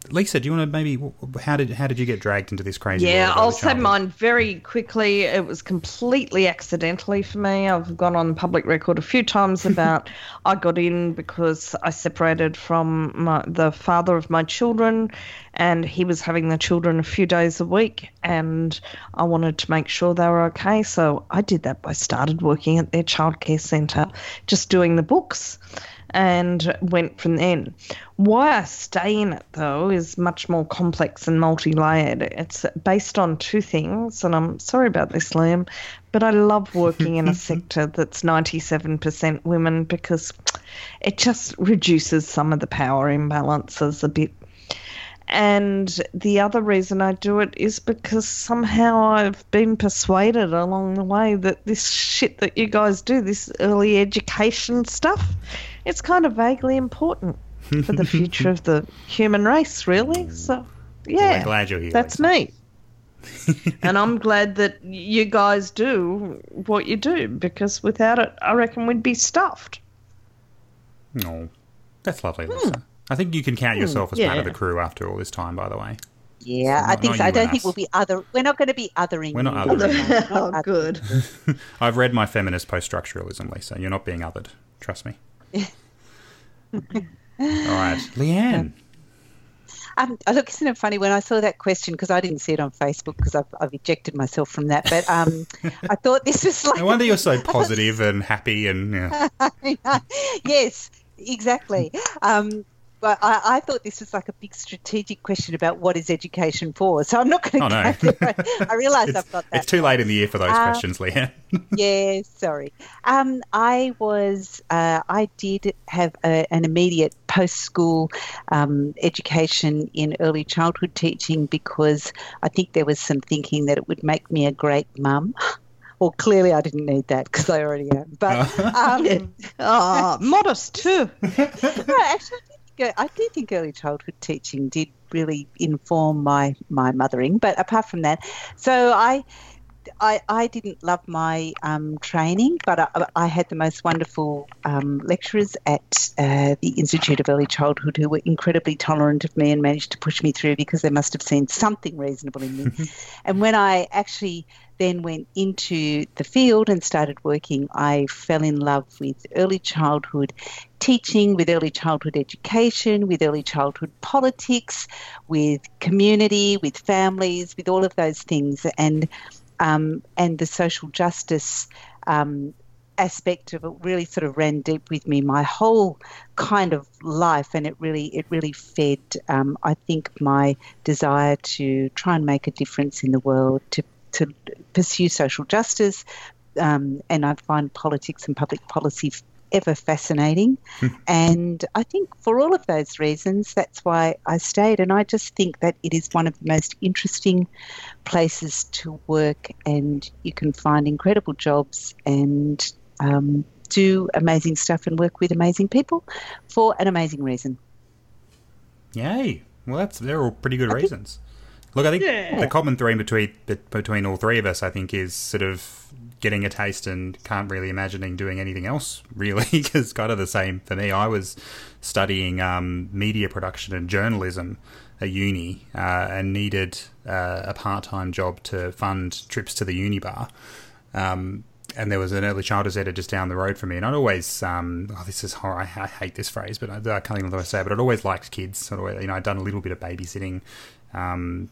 Lisa, do you want to maybe how did you get dragged into this crazy? Yeah, I'll say mine very quickly. It was completely accidentally for me. I've gone on public record a few times about I got in because I separated from the father of my children, and he was having the children a few days a week, and I wanted to make sure they were okay. So I did that by started working at their childcare centre, just doing the books. And went from then. Why I stay in it, though, is much more complex and multi-layered. It's based on two things, and I'm sorry about this, Liam, but I love working in a sector that's 97% women because it just reduces some of the power imbalances a bit. And the other reason I do it is because somehow I've been persuaded along the way that this shit that you guys do, this early education stuff, it's kind of vaguely important for the future of the human race, really. So, yeah, glad you're here. That's me. And I'm glad that you guys do what you do because without it, I reckon we'd be stuffed. Oh, that's lovely, Lisa. I think you can count yourself as part of the crew after all this time, by the way. Yeah, I think so. I don't think we'll be other. We're not going to be othering. We're not othering. Oh, good. I've read my feminist post-structuralism, Lisa. You're not being othered. Trust me. All right. Leanne. Look, isn't it funny when I saw that question, because I didn't see it on Facebook because I've ejected myself from that, but I thought this was like... No wonder you're so positive and happy and... Yeah. Yes, exactly. Well, I thought this was like a big strategic question about what is education for. So I'm not going to I realise I've got that. It's too late in the year for those questions, Leah. Yeah, sorry. I did have an immediate post-school education in early childhood teaching because I think there was some thinking that it would make me a great mum. Well, clearly I didn't need that because I already am. But modest too. No, actually, I do think early childhood teaching did really inform my mothering. But apart from that, so I didn't love my training, but I had the most wonderful lecturers at the Institute of Early Childhood who were incredibly tolerant of me and managed to push me through because they must have seen something reasonable in me. And when I actually then went into the field and started working, I fell in love with early childhood teaching, with early childhood education, with early childhood politics, with community, with families, with all of those things. And the social justice aspect of it really sort of ran deep with me my whole kind of life, and it really fed, I think, my desire to try and make a difference in the world, to pursue social justice, and I find politics and public policy ever fascinating. And I think for all of those reasons, that's why I stayed. And I just think that it is one of the most interesting places to work, and you can find incredible jobs and do amazing stuff and work with amazing people for an amazing reason. Yay. Well, they're all pretty good reasons. Look, I think the common theme between all three of us, I think, is sort of getting a taste and can't really imagining doing anything else, really, because kind of the same for me. I was studying media production and journalism at uni and needed a part-time job to fund trips to the uni bar. And there was an early childhood editor just down the road from me. And I'd always, this is horror. I hate this phrase, but I can't even let I say it, but I'd always liked kids. Sort of, I'd done a little bit of babysitting, and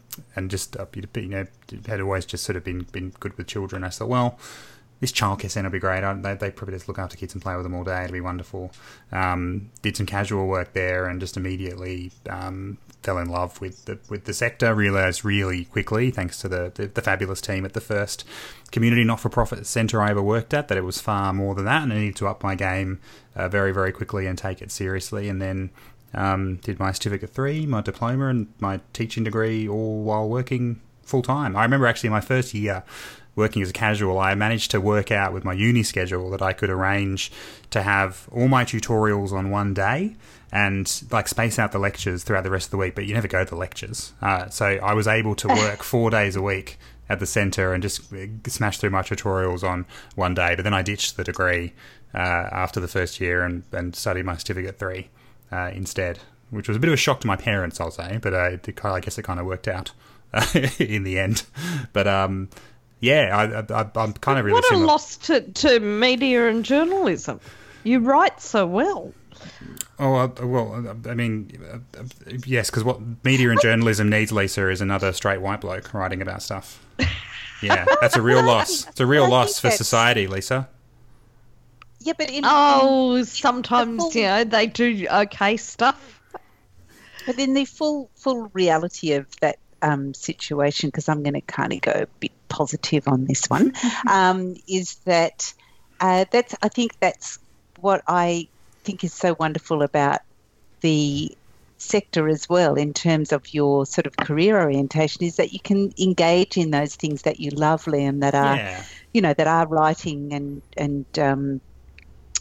just, had always just sort of been good with children. I thought, well, this childcare centre will be great. They probably just look after kids and play with them all day. It'll be wonderful. Did some casual work there and just immediately fell in love with the sector. Realised really quickly, thanks to the fabulous team at the first community not-for-profit centre I ever worked at, that it was far more than that, and I needed to up my game very, very quickly and take it seriously. And then did my Certificate 3, my diploma and my teaching degree, all while working full-time. I remember actually my first year working as a casual, I managed to work out with my uni schedule that I could arrange to have all my tutorials on one day and like space out the lectures throughout the rest of the week, but you never go to the lectures. So I was able to work 4 days a week at the centre and just smash through my tutorials on one day. But then I ditched the degree after the first year and studied my Certificate 3 instead, which was a bit of a shock to my parents, I'll say, but I guess it kind of worked out in the end. But yeah, I'm kind of really similar. What a loss to media and journalism. You write so well. Oh, well, I mean, yes, because what media and journalism needs, Lisa, is another straight white bloke writing about stuff. Yeah, that's a real loss. It's a real loss for society, Lisa. Yeah, but sometimes, they do okay stuff. But in the full reality of that situation, because I'm going to kind of go a bit positive on this one, is that I think that's what I think is so wonderful about the sector as well, in terms of your sort of career orientation, is that you can engage in those things that you love, Liam, that are, that are writing and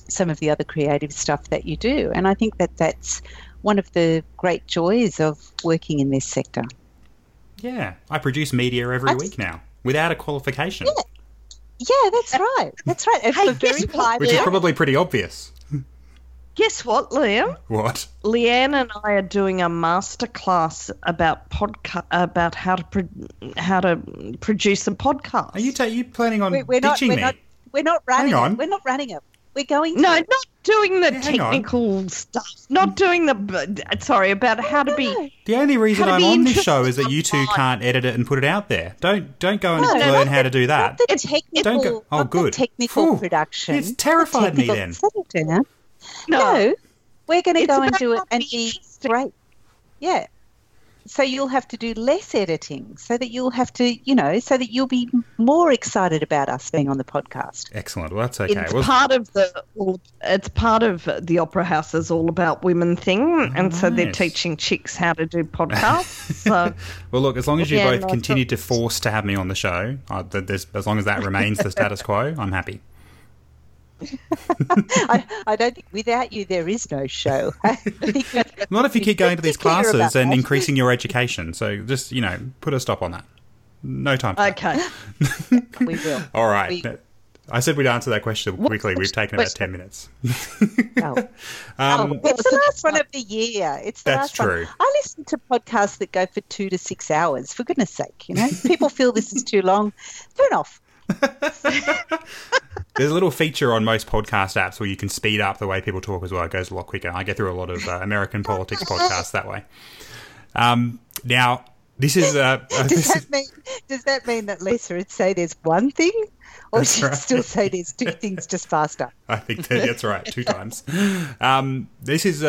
some of the other creative stuff that you do. And I think that that's one of the great joys of working in this sector. Yeah, I produce media every week now without a qualification. Yeah, that's right. That's right. It's which is probably pretty obvious. Guess what, Liam? What? Leanne and I are doing a masterclass about how to produce a podcast. Are you planning on ditching me? We're not running it. We're going. Not doing the technical stuff. Not doing the about how to be. The only reason I'm on this show is that you two can't edit it and put it out there. Don't go and learn how to do that. Not the technical. Don't go. Oh, good. The technical production. It's terrified me then. No, We're going to go and do it and be great. Yeah. So you'll have to do less editing so that you'll have to, you know, so that you'll be more excited about us being on the podcast. Excellent. Well, that's okay. It's part of the Opera House's All About Women thing, and nice. So they're teaching chicks how to do podcasts. So. Well, look, as long as you both continue to force to have me on the show, as long as that remains the status quo, I'm happy. I don't think without you there is no show. Not if you keep going to these classes and increasing your education. So just, you know, put a stop on that. No time for that. We will. All right. I said we'd answer that question quickly. We've taken about 10 minutes. It's the last one of the year. That's true. I listen to podcasts that go for 2 to 6 hours, for goodness sake. You know, people feel this is too long. Turn off. There's a little feature on most podcast apps where you can speed up the way people talk as well. It goes a lot quicker. I get through a lot of American politics podcasts that way. Now, this is... does that mean that Lisa would say there's one thing? Or she'd still say there's two things, just faster? I think that's right, 2 times. This is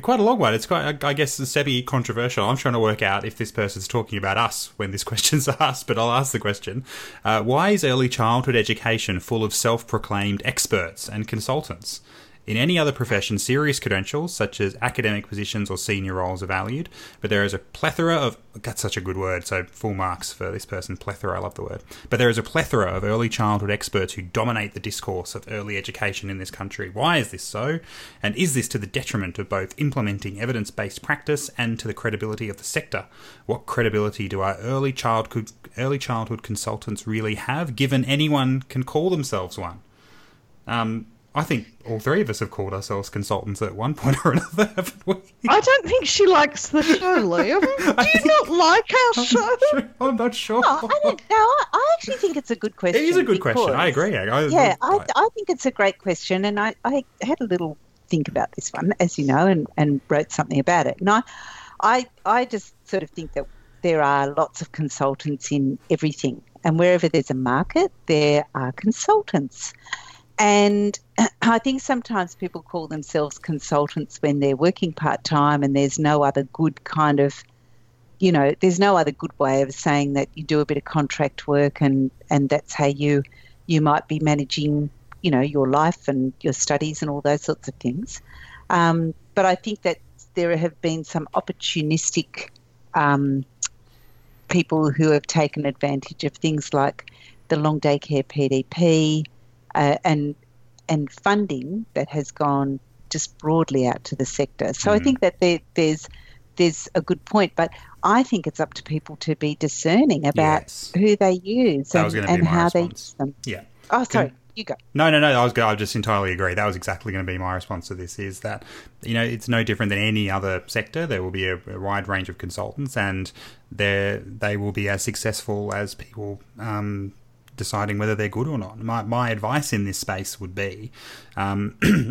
quite a long one. It's quite, I guess, semi-controversial. I'm trying to work out if this person's talking about us when this question's asked, but I'll ask the question. Why is early childhood education full of self-proclaimed experts and consultants? In any other profession, serious credentials, such as academic positions or senior roles, are valued, but there is a plethora of... That's such a good word, so full marks for this person. Plethora, I love the word. But there is a plethora of early childhood experts who dominate the discourse of early education in this country. Why is this so? And is this to the detriment of both implementing evidence-based practice and to the credibility of the sector? What credibility do our early childhood consultants really have, given anyone can call themselves one? I think all three of us have called ourselves consultants at one point or another, haven't we? I don't think she likes the show, Liam. Do you not like our show? I'm not sure. No, I don't know. I actually think it's a good question. It is a good question. I agree. I think it's a great question, and I had a little think about this one, as you know, and wrote something about it. And I just sort of think that there are lots of consultants in everything, and wherever there's a market, there are consultants. And I think sometimes people call themselves consultants when they're working part-time and there's no other good kind of, you know, there's no other good way of saying that you do a bit of contract work and that's how you might be managing, you know, your life and your studies and all those sorts of things. But I think that there have been some opportunistic people who have taken advantage of things like the long daycare PDP, and funding that has gone just broadly out to the sector. So I think that there's a good point, but I think it's up to people to be discerning about who they use and how they use them. Yeah. Oh, sorry. You go. No. I just entirely agree. That was exactly going to be my response to this, is that, you know, it's no different than any other sector. There will be a wide range of consultants, and they will be as successful as people deciding whether they're good or not. My advice in this space would be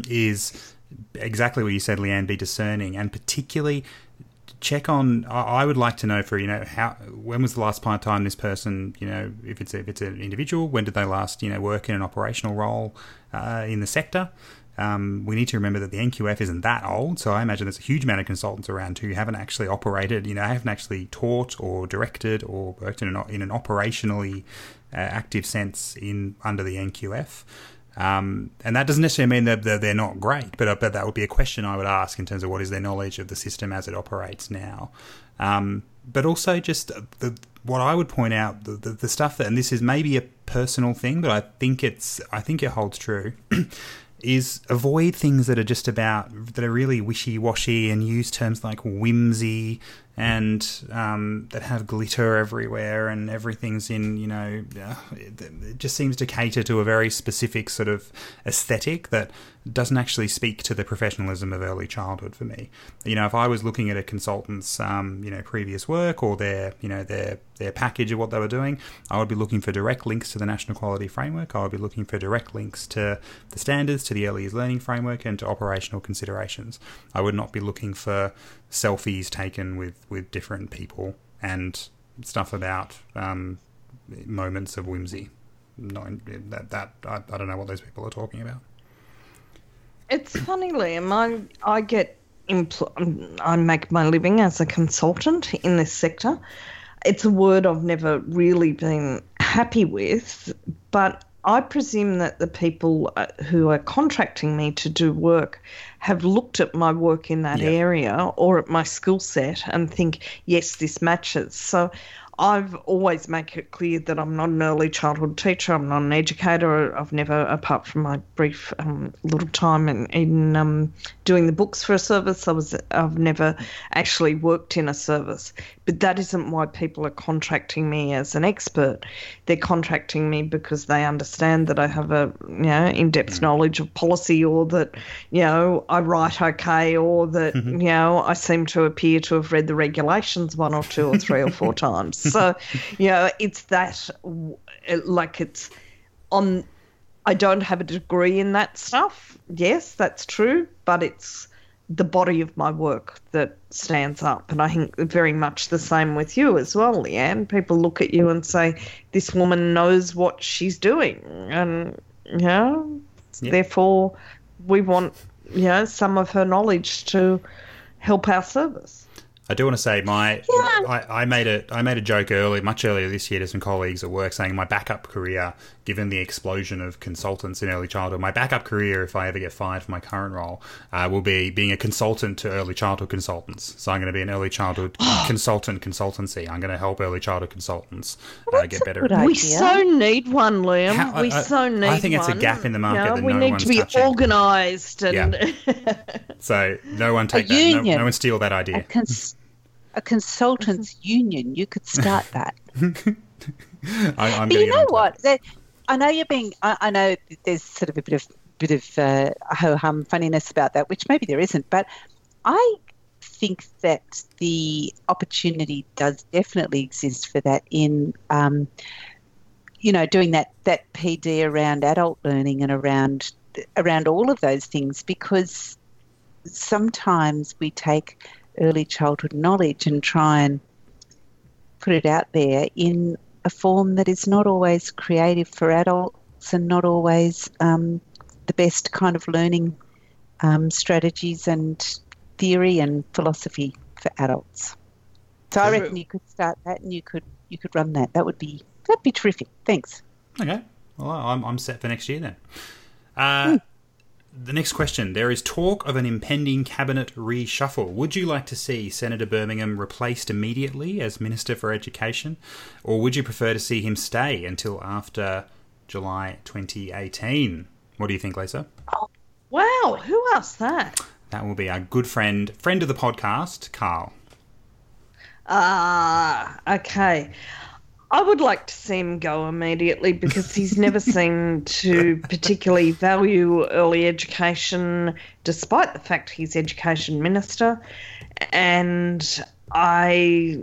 is exactly what you said, Leanne. Be discerning, and particularly check on. I would like to know, for, you know, how, when was the last time this person, you know, if it's an individual, when did they last, you know, work in an operational role in the sector? We need to remember that the NQF isn't that old, so I imagine there's a huge amount of consultants around who haven't actually operated, you know, haven't actually taught or directed or worked in an operationally active sense under the NQF. And that doesn't necessarily mean that they're not great, but I bet that would be a question I would ask in terms of what is their knowledge of the system as it operates now. But also just what I would point out, the stuff that, and this is maybe a personal thing, but I think it holds true. Is avoid things that are just about, that are really wishy-washy and use terms like whimsy and that have glitter everywhere and everything's in, you know, it just seems to cater to a very specific sort of aesthetic that doesn't actually speak to the professionalism of early childhood for me. You know, if I was looking at a consultant's, you know, previous work or their, you know, their package of what they were doing, I would be looking for direct links to the National Quality Framework. I would be looking for direct links to the standards, to the Early Years Learning Framework, and to operational considerations. I would not be looking for selfies taken with different people and stuff about moments of whimsy. I don't know what those people are talking about. It's funny, Liam. I make my living as a consultant in this sector. It's a word I've never really been happy with, but I presume that the people who are contracting me to do work have looked at my work in that area or at my skill set and think, yes, this matches. So I've always make it clear that I'm not an early childhood teacher. I'm not an educator. I've never, apart from my brief little time in doing the books for a service, I've never actually worked in a service. But that isn't why people are contracting me as an expert. They're contracting me because they understand that I have a in-depth knowledge of policy, or that I write okay, or that I seem to appear to have read the regulations one or two or three or four times. So it's that, like, it's on. I don't have a degree in that stuff. Yes, that's true, but it's the body of my work that stands up. And I think very much the same with you as well, Leanne. People look at you and say, this woman knows what she's doing. And, therefore we want, some of her knowledge to help our service. I do want to say I made a joke much earlier this year to some colleagues at work saying my backup career, given the explosion of consultants in early childhood, my backup career, if I ever get fired from my current role, will be being a consultant to early childhood consultants. So I'm going to be an early childhood consultant consultancy. I'm going to help early childhood consultants get better. We so need one, Liam. I think it's a gap in the market that no one's touching. We need to be organised. And... So no one take that. No one steal that idea. A consultants union, you could start that. But you know what? I know there's sort of a bit of ho-hum funniness about that, which maybe there isn't. But I think that the opportunity does definitely exist for that in, doing that PD around adult learning and around all of those things, because sometimes we take early childhood knowledge and try and put it out there in a form that is not always creative for adults and not always the best kind of learning strategies and theory and philosophy for adults. So I reckon you could start that, and you could run that. That'd be terrific. Thanks. Okay. Well, I'm set for next year then. The next question. There is talk of an impending cabinet reshuffle. Would you like to see Senator Birmingham replaced immediately as Minister for Education, or would you prefer to see him stay until after July 2018? What do you think, Lisa? Oh, wow, who asked that? That will be our good friend of the podcast, Carl. Okay. I would like to see him go immediately, because he's never seemed to particularly value early education, despite the fact he's Education Minister. And I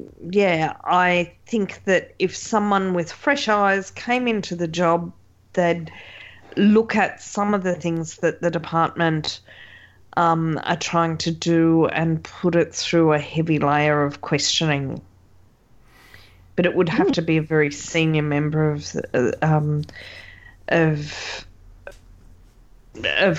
think that if someone with fresh eyes came into the job, they'd look at some of the things that the department are trying to do and put it through a heavy layer of questioning. But it would have to be a very senior member of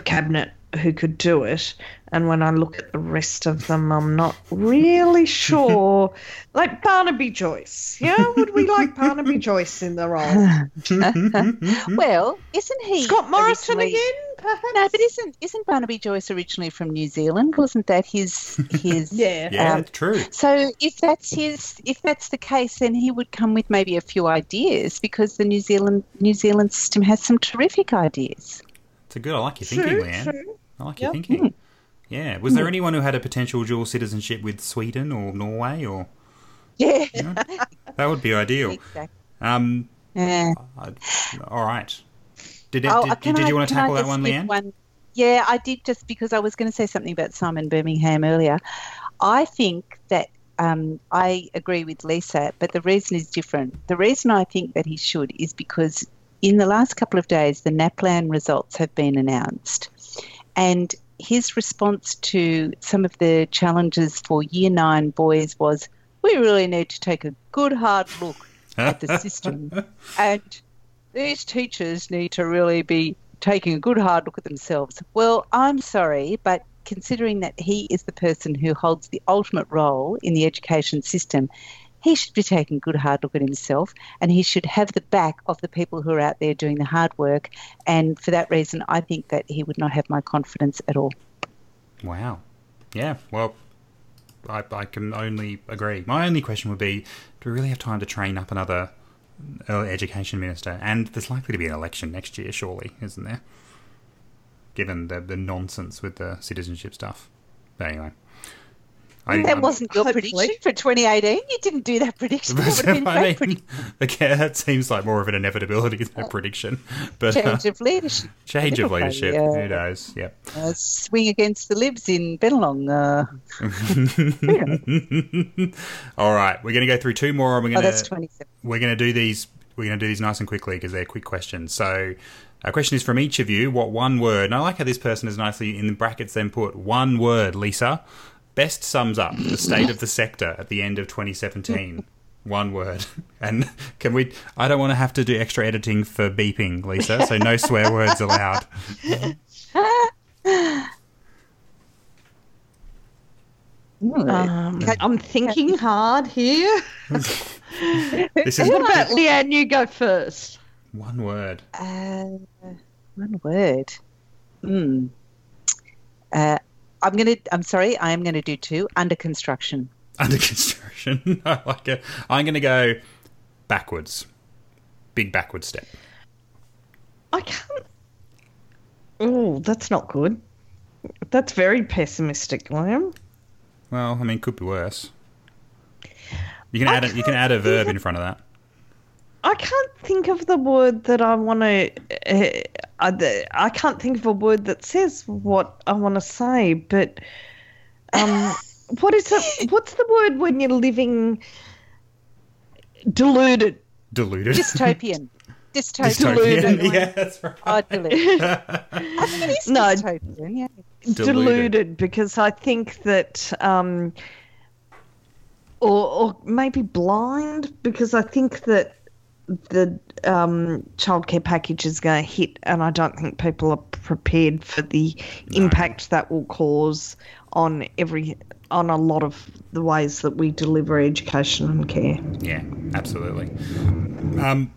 cabinet who could do it. And when I look at the rest of them, I'm not really sure. Like Barnaby Joyce. Would we like Barnaby Joyce in the role? Well, isn't he Scott Morrison again? Perhaps? No, but isn't Barnaby Joyce originally from New Zealand? Wasn't that his? True. So if that's the case, then he would come with maybe a few ideas, because the New Zealand system has some terrific ideas. It's a good. I like your thinking, Leanne. True. I like your thinking. Yeah. Was there anyone who had a potential dual citizenship with Sweden or Norway or? Yeah. That would be ideal. Exactly. All right. Did you want to tackle that one, Leanne? Yeah, I did, just because I was going to say something about Simon Birmingham earlier. I think that I agree with Lisa, but the reason is different. The reason I think that he should is because in the last couple of days, the NAPLAN results have been announced, and his response to some of the challenges for Year 9 boys was, we really need to take a good hard look at the system, and these teachers need to really be taking a good hard look at themselves. Well, I'm sorry, but considering that he is the person who holds the ultimate role in the education system, he should be taking a good hard look at himself, and he should have the back of the people who are out there doing the hard work. And for that reason, I think that he would not have my confidence at all. Wow. Yeah, well, I can only agree. My only question would be, do we really have time to train up another early education minister? And there's likely to be an election next year, surely, isn't there? Given the nonsense with the citizenship stuff. But anyway. That wasn't your prediction for 2018. You didn't do that prediction. That would have been great prediction. Okay, that seems like more of an inevitability than a prediction. But, change of leadership. Change of leadership. Who knows? Yep. Swing against the Libs in Benelong. All right, we're going to go through two more, and we're going to. Oh, that's 27. We're going to do these. We're going to do these nice and quickly because they're quick questions. So. Our question is from each of you, what one word, and I like how this person has nicely in the brackets then put, one word, Lisa, best sums up the state of the sector at the end of 2017. One word. And can we, I don't want to have to do extra editing for beeping, Lisa, so no swear words allowed. I'm thinking hard here. What about Leanne, you go first? One word. One word. I am going to do two. Under construction. Under construction. I like it. I'm going to go backwards. Big backward step. I can't. Oh, that's not good. That's very pessimistic, Liam. Well, I mean, could be worse. You can add a verb in front of that. I can't think of the word that I want to I can't think of a word that says what I want to say, but what is it? What's the word when you're living deluded? Deluded. Dystopian. Dystopian. Deluded. Yeah, that's right. Deluded. I think it is dystopian, yeah. Deluded, because I think that or maybe blind, because I think that the childcare package is going to hit, and I don't think people are prepared for the impact that will cause on a lot of the ways that we deliver education and care. Yeah, absolutely. And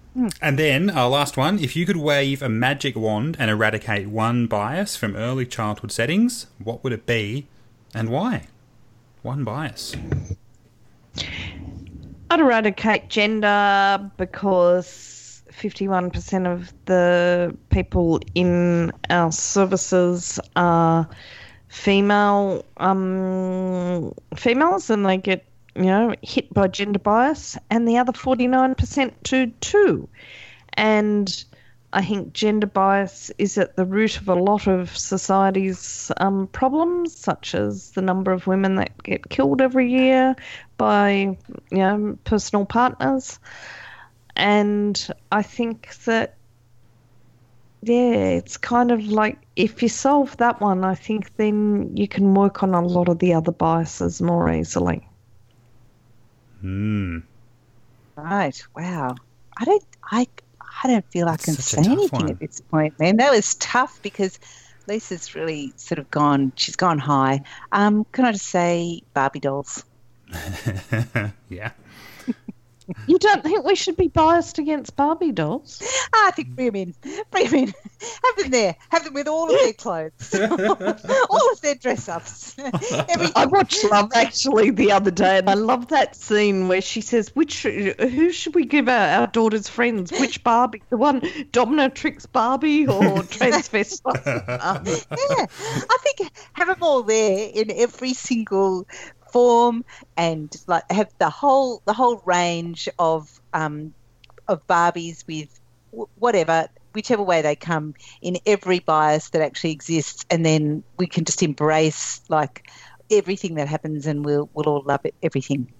then our last one, if you could wave a magic wand and eradicate one bias from early childhood settings, what would it be and why? One bias. I'd eradicate gender, because 51% of the people in our services are females, and they get hit by gender bias, and the other 49% do too. And I think gender bias is at the root of a lot of society's problems, such as the number of women that get killed every year by personal partners. And I think that, it's kind of like if you solve that one, I think then you can work on a lot of the other biases more easily. Right. Wow. I don't feel I can say anything at this point, man. That was tough because Lisa's really sort of gone. She's gone high. Can I just say Barbie dolls? Yeah. You don't think we should be biased against Barbie dolls? I think bring them in. Have them there. Have them with all of their clothes, all of their dress-ups. I watched Love Actually the other day, and I love that scene where she says, who should we give our daughter's friends? Which Barbie? The one dominatrix Barbie or transvestite Barbie? Yeah, I think have them all there in every single form, and like have the whole range of Barbies with whichever way they come, in every bias that actually exists, and then we can just embrace like everything that happens, and we'll all love it, everything.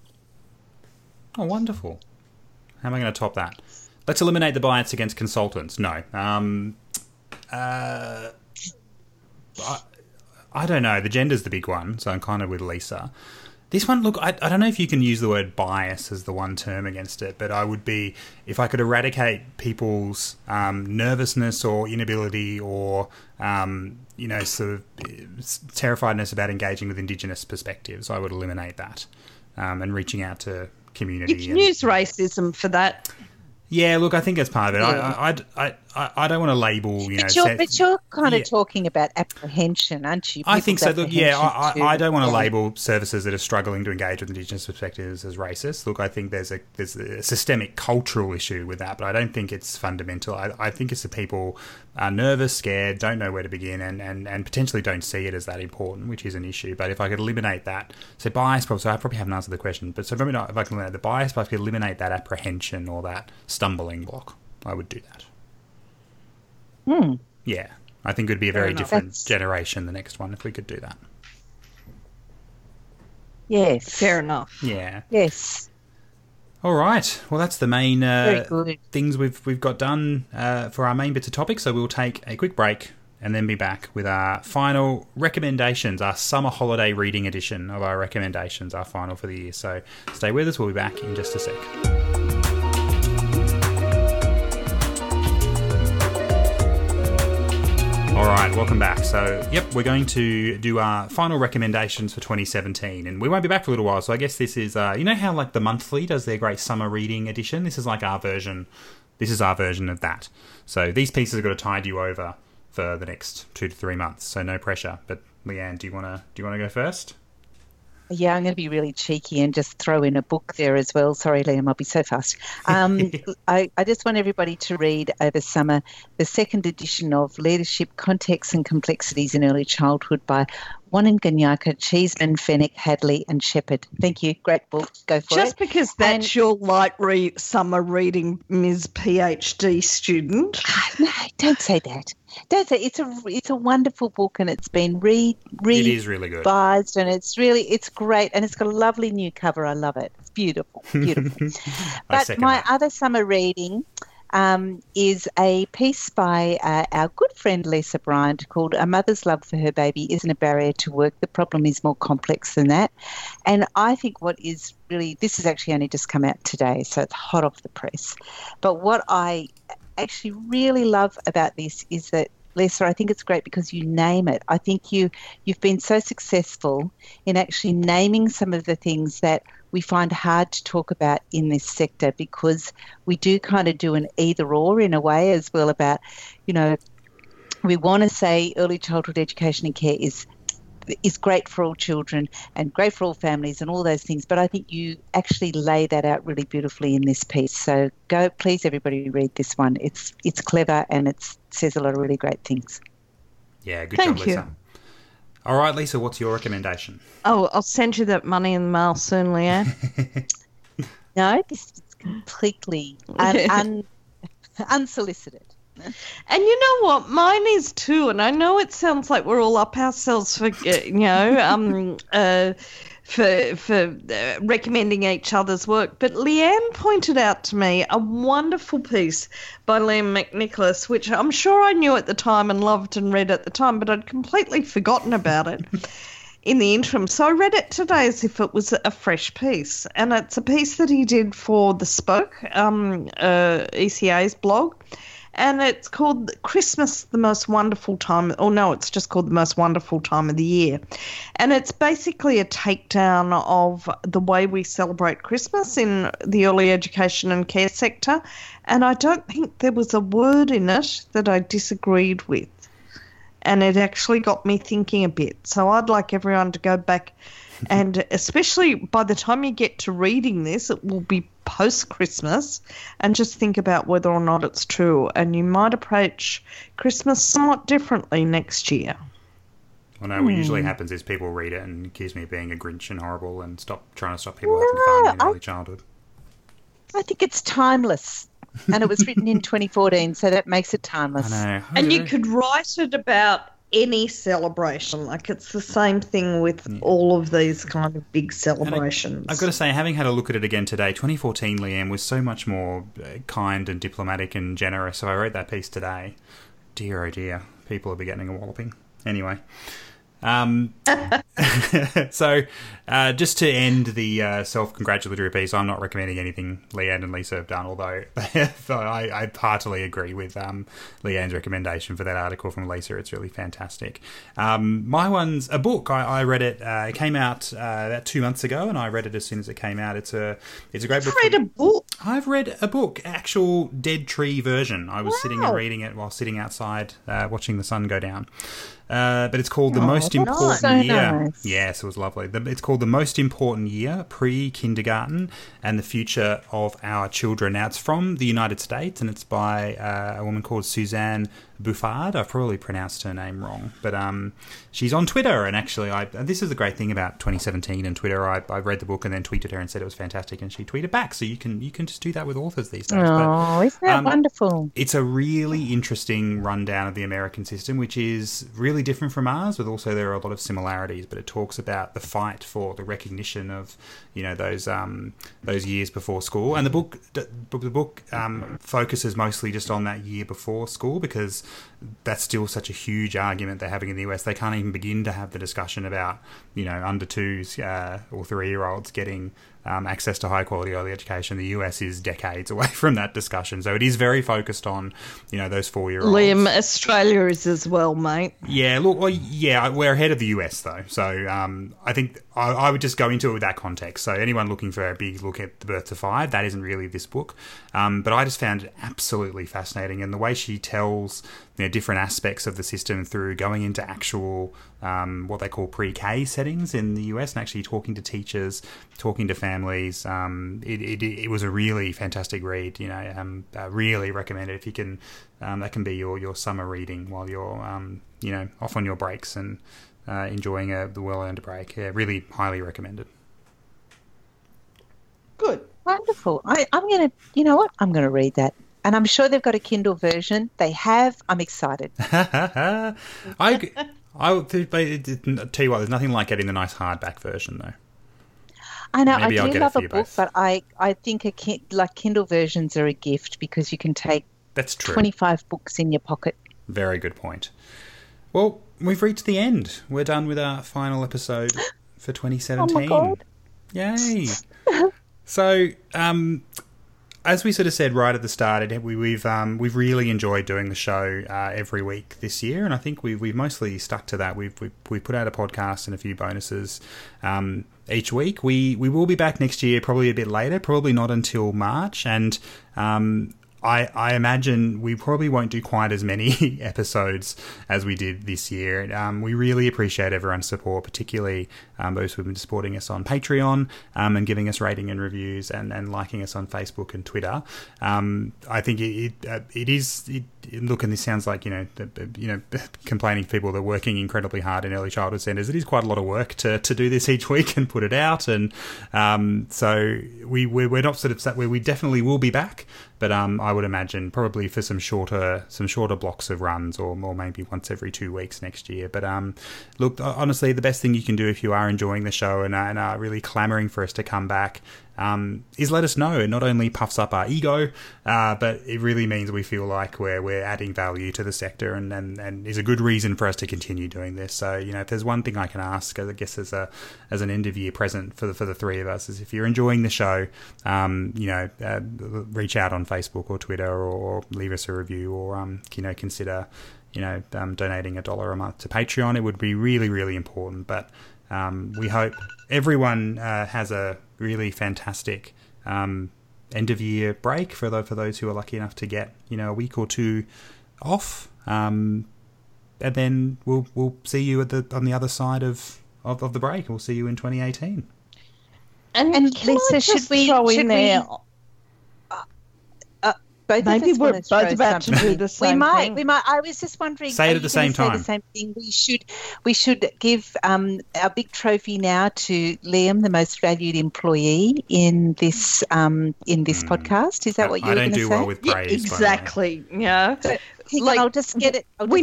Oh, wonderful! How am I going to top that? Let's eliminate the bias against consultants. No, I don't know. The gender's the big one, so I'm kind of with Lisa. This one, look, I don't know if you can use the word bias as the one term against it, but I would be, if I could eradicate people's nervousness or inability or, sort of terrifiedness about engaging with Indigenous perspectives, I would eliminate that and reaching out to community. You can use racism for that. Yeah, look, I think that's part of it. I don't want to label, but you're kind of talking about apprehension, aren't you? I think so. Look, I don't want to label services that are struggling to engage with Indigenous perspectives as racist. Look, I think there's a systemic cultural issue with that, but I don't think it's fundamental. I think it's the people are nervous, scared, don't know where to begin, and potentially don't see it as that important, which is an issue. But if I could eliminate that, so bias, so I probably haven't answered the question, but so probably not if I can eliminate the bias, but if I could eliminate that apprehension or that stumbling block, I would do that. Mm. Yeah, I think it would be a very different generation, the next one, if we could do that. Yes, fair enough. Yeah. Yes. All right. Well, that's the main things we've got done for our main bits of topics. So we'll take a quick break and then be back with our final recommendations, our summer holiday reading edition of our recommendations, our final for the year. So stay with us. We'll be back in just a sec. All right, welcome back. So, yep, we're going to do our final recommendations for 2017, and we won't be back for a little while, so I guess this is, how, like, The Monthly does their great summer reading edition? This is, like, our version. This is our version of that. So these pieces are going to tide you over for the next 2 to 3 months, so no pressure. But, Leanne, do you want to go first? Yeah, I'm going to be really cheeky and just throw in a book there as well. Sorry, Liam, I'll be so fast. I just want everybody to read over summer the second edition of Leadership, Contexts and Complexities in Early Childhood by Wananganyaka, Cheeseman, Fenwick, Hadley and Shepherd. Thank you. Great book. Go for it. Just because that's your light summer reading, Ms. PhD student. No, don't say that. Don't say it's a wonderful book, and it's been revised. It is really good. And it's great, and it's got a lovely new cover. I love it. It's beautiful. But my other summer reading is a piece by our good friend Lisa Bryant called A Mother's Love for Her Baby Isn't a Barrier to Work. The Problem is More Complex Than That. And I think what is really, this has actually only just come out today, so it's hot off the press. But what I actually really love about this is that, Lisa, I think it's great because you name it. I think you've been so successful in actually naming some of the things that we find hard to talk about in this sector, because we do kind of do an either or in a way as well about, we want to say early childhood education and care is great for all children and great for all families and all those things. But I think you actually lay that out really beautifully in this piece. So please everybody read this one. It's clever and it says a lot of really great things. Yeah, good job, Lisa. All right, Lisa, what's your recommendation? Oh, I'll send you that money in the mail soon, Leanne. No, this is completely unsolicited. And you know what? Mine is too, and I know it sounds like we're all up ourselves for, for recommending each other's work. But Leanne pointed out to me a wonderful piece by Liam McNicholas, which I'm sure I knew at the time and loved and read at the time, but I'd completely forgotten about it in the interim. So I read it today as if it was a fresh piece, and it's a piece that he did for The Spoke, ECA's blog. And it's called Christmas, the Most Wonderful Time. Oh, no, it's just called The Most Wonderful Time of the Year. And it's basically a takedown of the way we celebrate Christmas in the early education and care sector. And I don't think there was a word in it that I disagreed with. And it actually got me thinking a bit. So I'd like everyone to go back. And especially by the time you get to reading this, it will be post-Christmas, and just think about whether or not it's true. And you might approach Christmas somewhat differently next year. Well, no, what usually happens is people read it and accuse me of being a Grinch and horrible and trying to stop people having fun in early childhood. I think it's timeless. And it was written in 2014, so that makes it timeless. I know. And you could write it about any celebration. Like, it's the same thing with all of these kind of big celebrations. I've got to say, having had a look at it again today, 2014, Liam, was so much more kind and diplomatic and generous. So I wrote that piece today. Dear, oh dear, people will be getting a walloping. Anyway, So just to end the self-congratulatory piece, I'm not recommending anything Leanne and Lisa have done, although I heartily agree with Leanne's recommendation for that article from Lisa. It's really fantastic. My one's a book. I read it. It came out about 2 months ago, and I read it as soon as it came out. It's a great book. I've read a book. I've read a book, actual Dead Tree version. I was sitting and reading it while sitting outside watching the sun go down. But it's called The Most Important Year. Nice. Yes, it was lovely. It's called The Most Important Year, Pre-Kindergarten and the Future of Our Children Now. It's from the United States, and it's by a woman called Suzanne Bouffard. I've probably pronounced her name wrong, but she's on Twitter. And actually, this is the great thing about 2017 and Twitter. I read the book and then tweeted her and said it was fantastic, and she tweeted back. So you can just do that with authors these days. Oh, isn't that wonderful? It's a really interesting rundown of the American system, which is really different from ours, but also there are a lot of similarities. But it talks about the fight for the recognition of, you know, those years before school. And the book focuses mostly just on that year before school, because that's still such a huge argument they're having in the US. They can't even begin to have the discussion about, you know, under twos or 3-year-olds getting access to high quality early education. The US is decades away from that discussion. So it is very focused on, you know, those 4-year-olds. Liam, Australia is as well, mate. Yeah, look, well, yeah, we're ahead of the US though. So I think I would just go into it with that context. So anyone looking for a big look at the birth to 5, that isn't really this book. But I just found it absolutely fascinating. And the way she tells, you know, different aspects of the system through going into actual what they call pre-K settings in the US and actually talking to teachers, talking to families. It was a really fantastic read. You know, I really recommend it if you can. That can be your summer reading while you're you know, off on your breaks and enjoying the well-earned break. Yeah, really highly recommended. Good, wonderful. I'm gonna, you know what? I'm gonna read that. And I'm sure they've got a Kindle version. They have. I'm excited. I tell you what, there's nothing like getting the nice hardback version, though. I know. Maybe I do love a book, both. But I think Kindle versions are a gift because you can take 25 books in your pocket. Very good point. Well, we've reached the end. We're done with our final episode for 2017. Oh, my God. Yay. So, as we sort of said right at the start, we've really enjoyed doing the show every week this year, and I think we've mostly stuck to that. We've put out a podcast and a few bonuses each week. We will be back next year, probably a bit later, probably not until March, and I imagine we probably won't do quite as many episodes as we did this year. We really appreciate everyone's support, particularly those who have been supporting us on Patreon and giving us rating and reviews and liking us on Facebook and Twitter. I think and this sounds like, you know, complaining to people that are working incredibly hard in early childhood centres. It is quite a lot of work to do this each week and put it out. And so we're not sort of set where we definitely will be back. But I would imagine probably for some shorter blocks of runs or maybe once every 2 weeks next year. But look, honestly, the best thing you can do if you are enjoying the show and are really clamoring for us to come back is let us know. It not only puffs up our ego, but it really means we feel like we're adding value to the sector and is a good reason for us to continue doing this. So, you know, if there's one thing I can ask, I guess as an end of year present for the three of us, is if you're enjoying the show, you know, reach out on Facebook or Twitter or leave us a review or, you know, consider, you know, donating $1 a month to Patreon. It would be really, really important. But we hope everyone has a really fantastic end of year break for those who are lucky enough to get, you know, a week or two off, and then we'll see you on the other side of the break. We'll see you in 2018. And Lisa, should we throw in there? Maybe we're both about to do the same thing. We might. I was just wondering. Say it at the same time. The same thing. We should give our big trophy now to Liam, the most valued employee in this podcast. Is that what you were going to say? I don't do well with praise. Yeah, exactly. Yeah. So, like, I'll just get it. We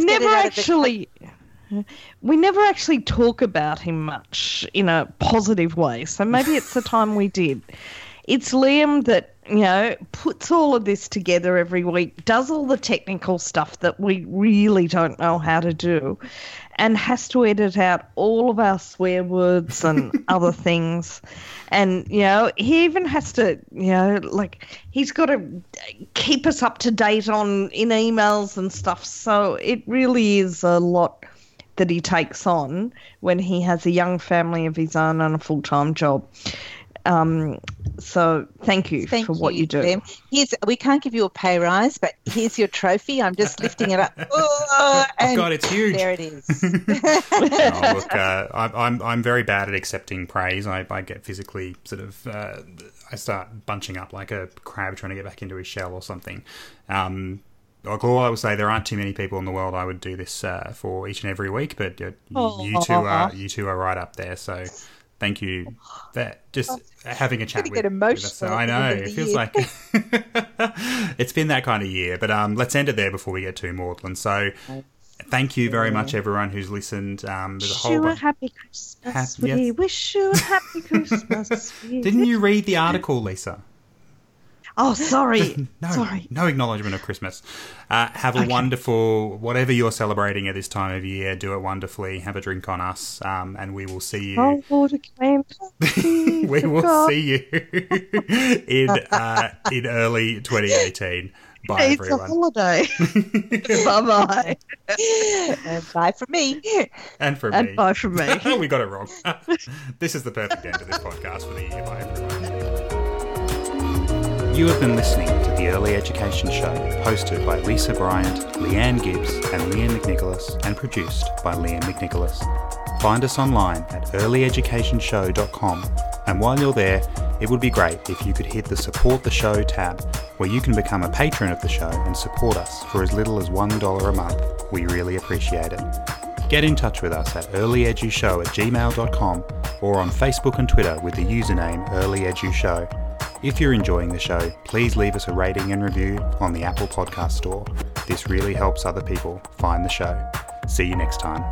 never actually talk about him much in a positive way. So maybe it's the time we did. It's Liam that you know, puts all of this together every week, does all the technical stuff that we really don't know how to do, and has to edit out all of our swear words and other things. And, you know, he even has to, you know, like, he's got to keep us up to date on in emails and stuff. So it really is a lot that he takes on when he has a young family of his own and a full-time job. So thank you for what you do. We can't give you a pay rise, but here's your trophy. I'm just lifting it up. Oh, God, it's huge. There it is. Oh, look, I'm very bad at accepting praise. I get physically sort of I start bunching up like a crab trying to get back into his shell or something. All I would say, there aren't too many people in the world I would do this for each and every week, but you two are right up there. So. Thank you. That just having a chat with us. So I know it feels like it's been that kind of year. But let's end it there before we get too maudlin. So thank you very much, everyone who's listened. There's a whole bunch. Happy Christmas. We wish you a happy Christmas. Didn't you read the article, Lisa? Oh, sorry. No acknowledgement of Christmas. Have a wonderful, whatever you're celebrating at this time of year, do it wonderfully. Have a drink on us, and we will see you. Oh, water came. We will see you in early 2018. Bye, everyone. It's a holiday. Bye-bye. And bye from me. And bye from me. We got it wrong. This is the perfect end to this podcast for the year. Bye, everyone. You have been listening to The Early Education Show, hosted by Lisa Bryant, Leanne Gibbs and Liam McNicholas, and produced by Liam McNicholas. Find us online at earlyeducationshow.com, and while you're there, it would be great if you could hit the Support the Show tab, where you can become a patron of the show and support us for as little as $1 a month. We really appreciate it. Get in touch with us at earlyeduShow@gmail.com or on Facebook and Twitter with the username earlyeduShow. If you're enjoying the show, please leave us a rating and review on the Apple Podcast Store. This really helps other people find the show. See you next time.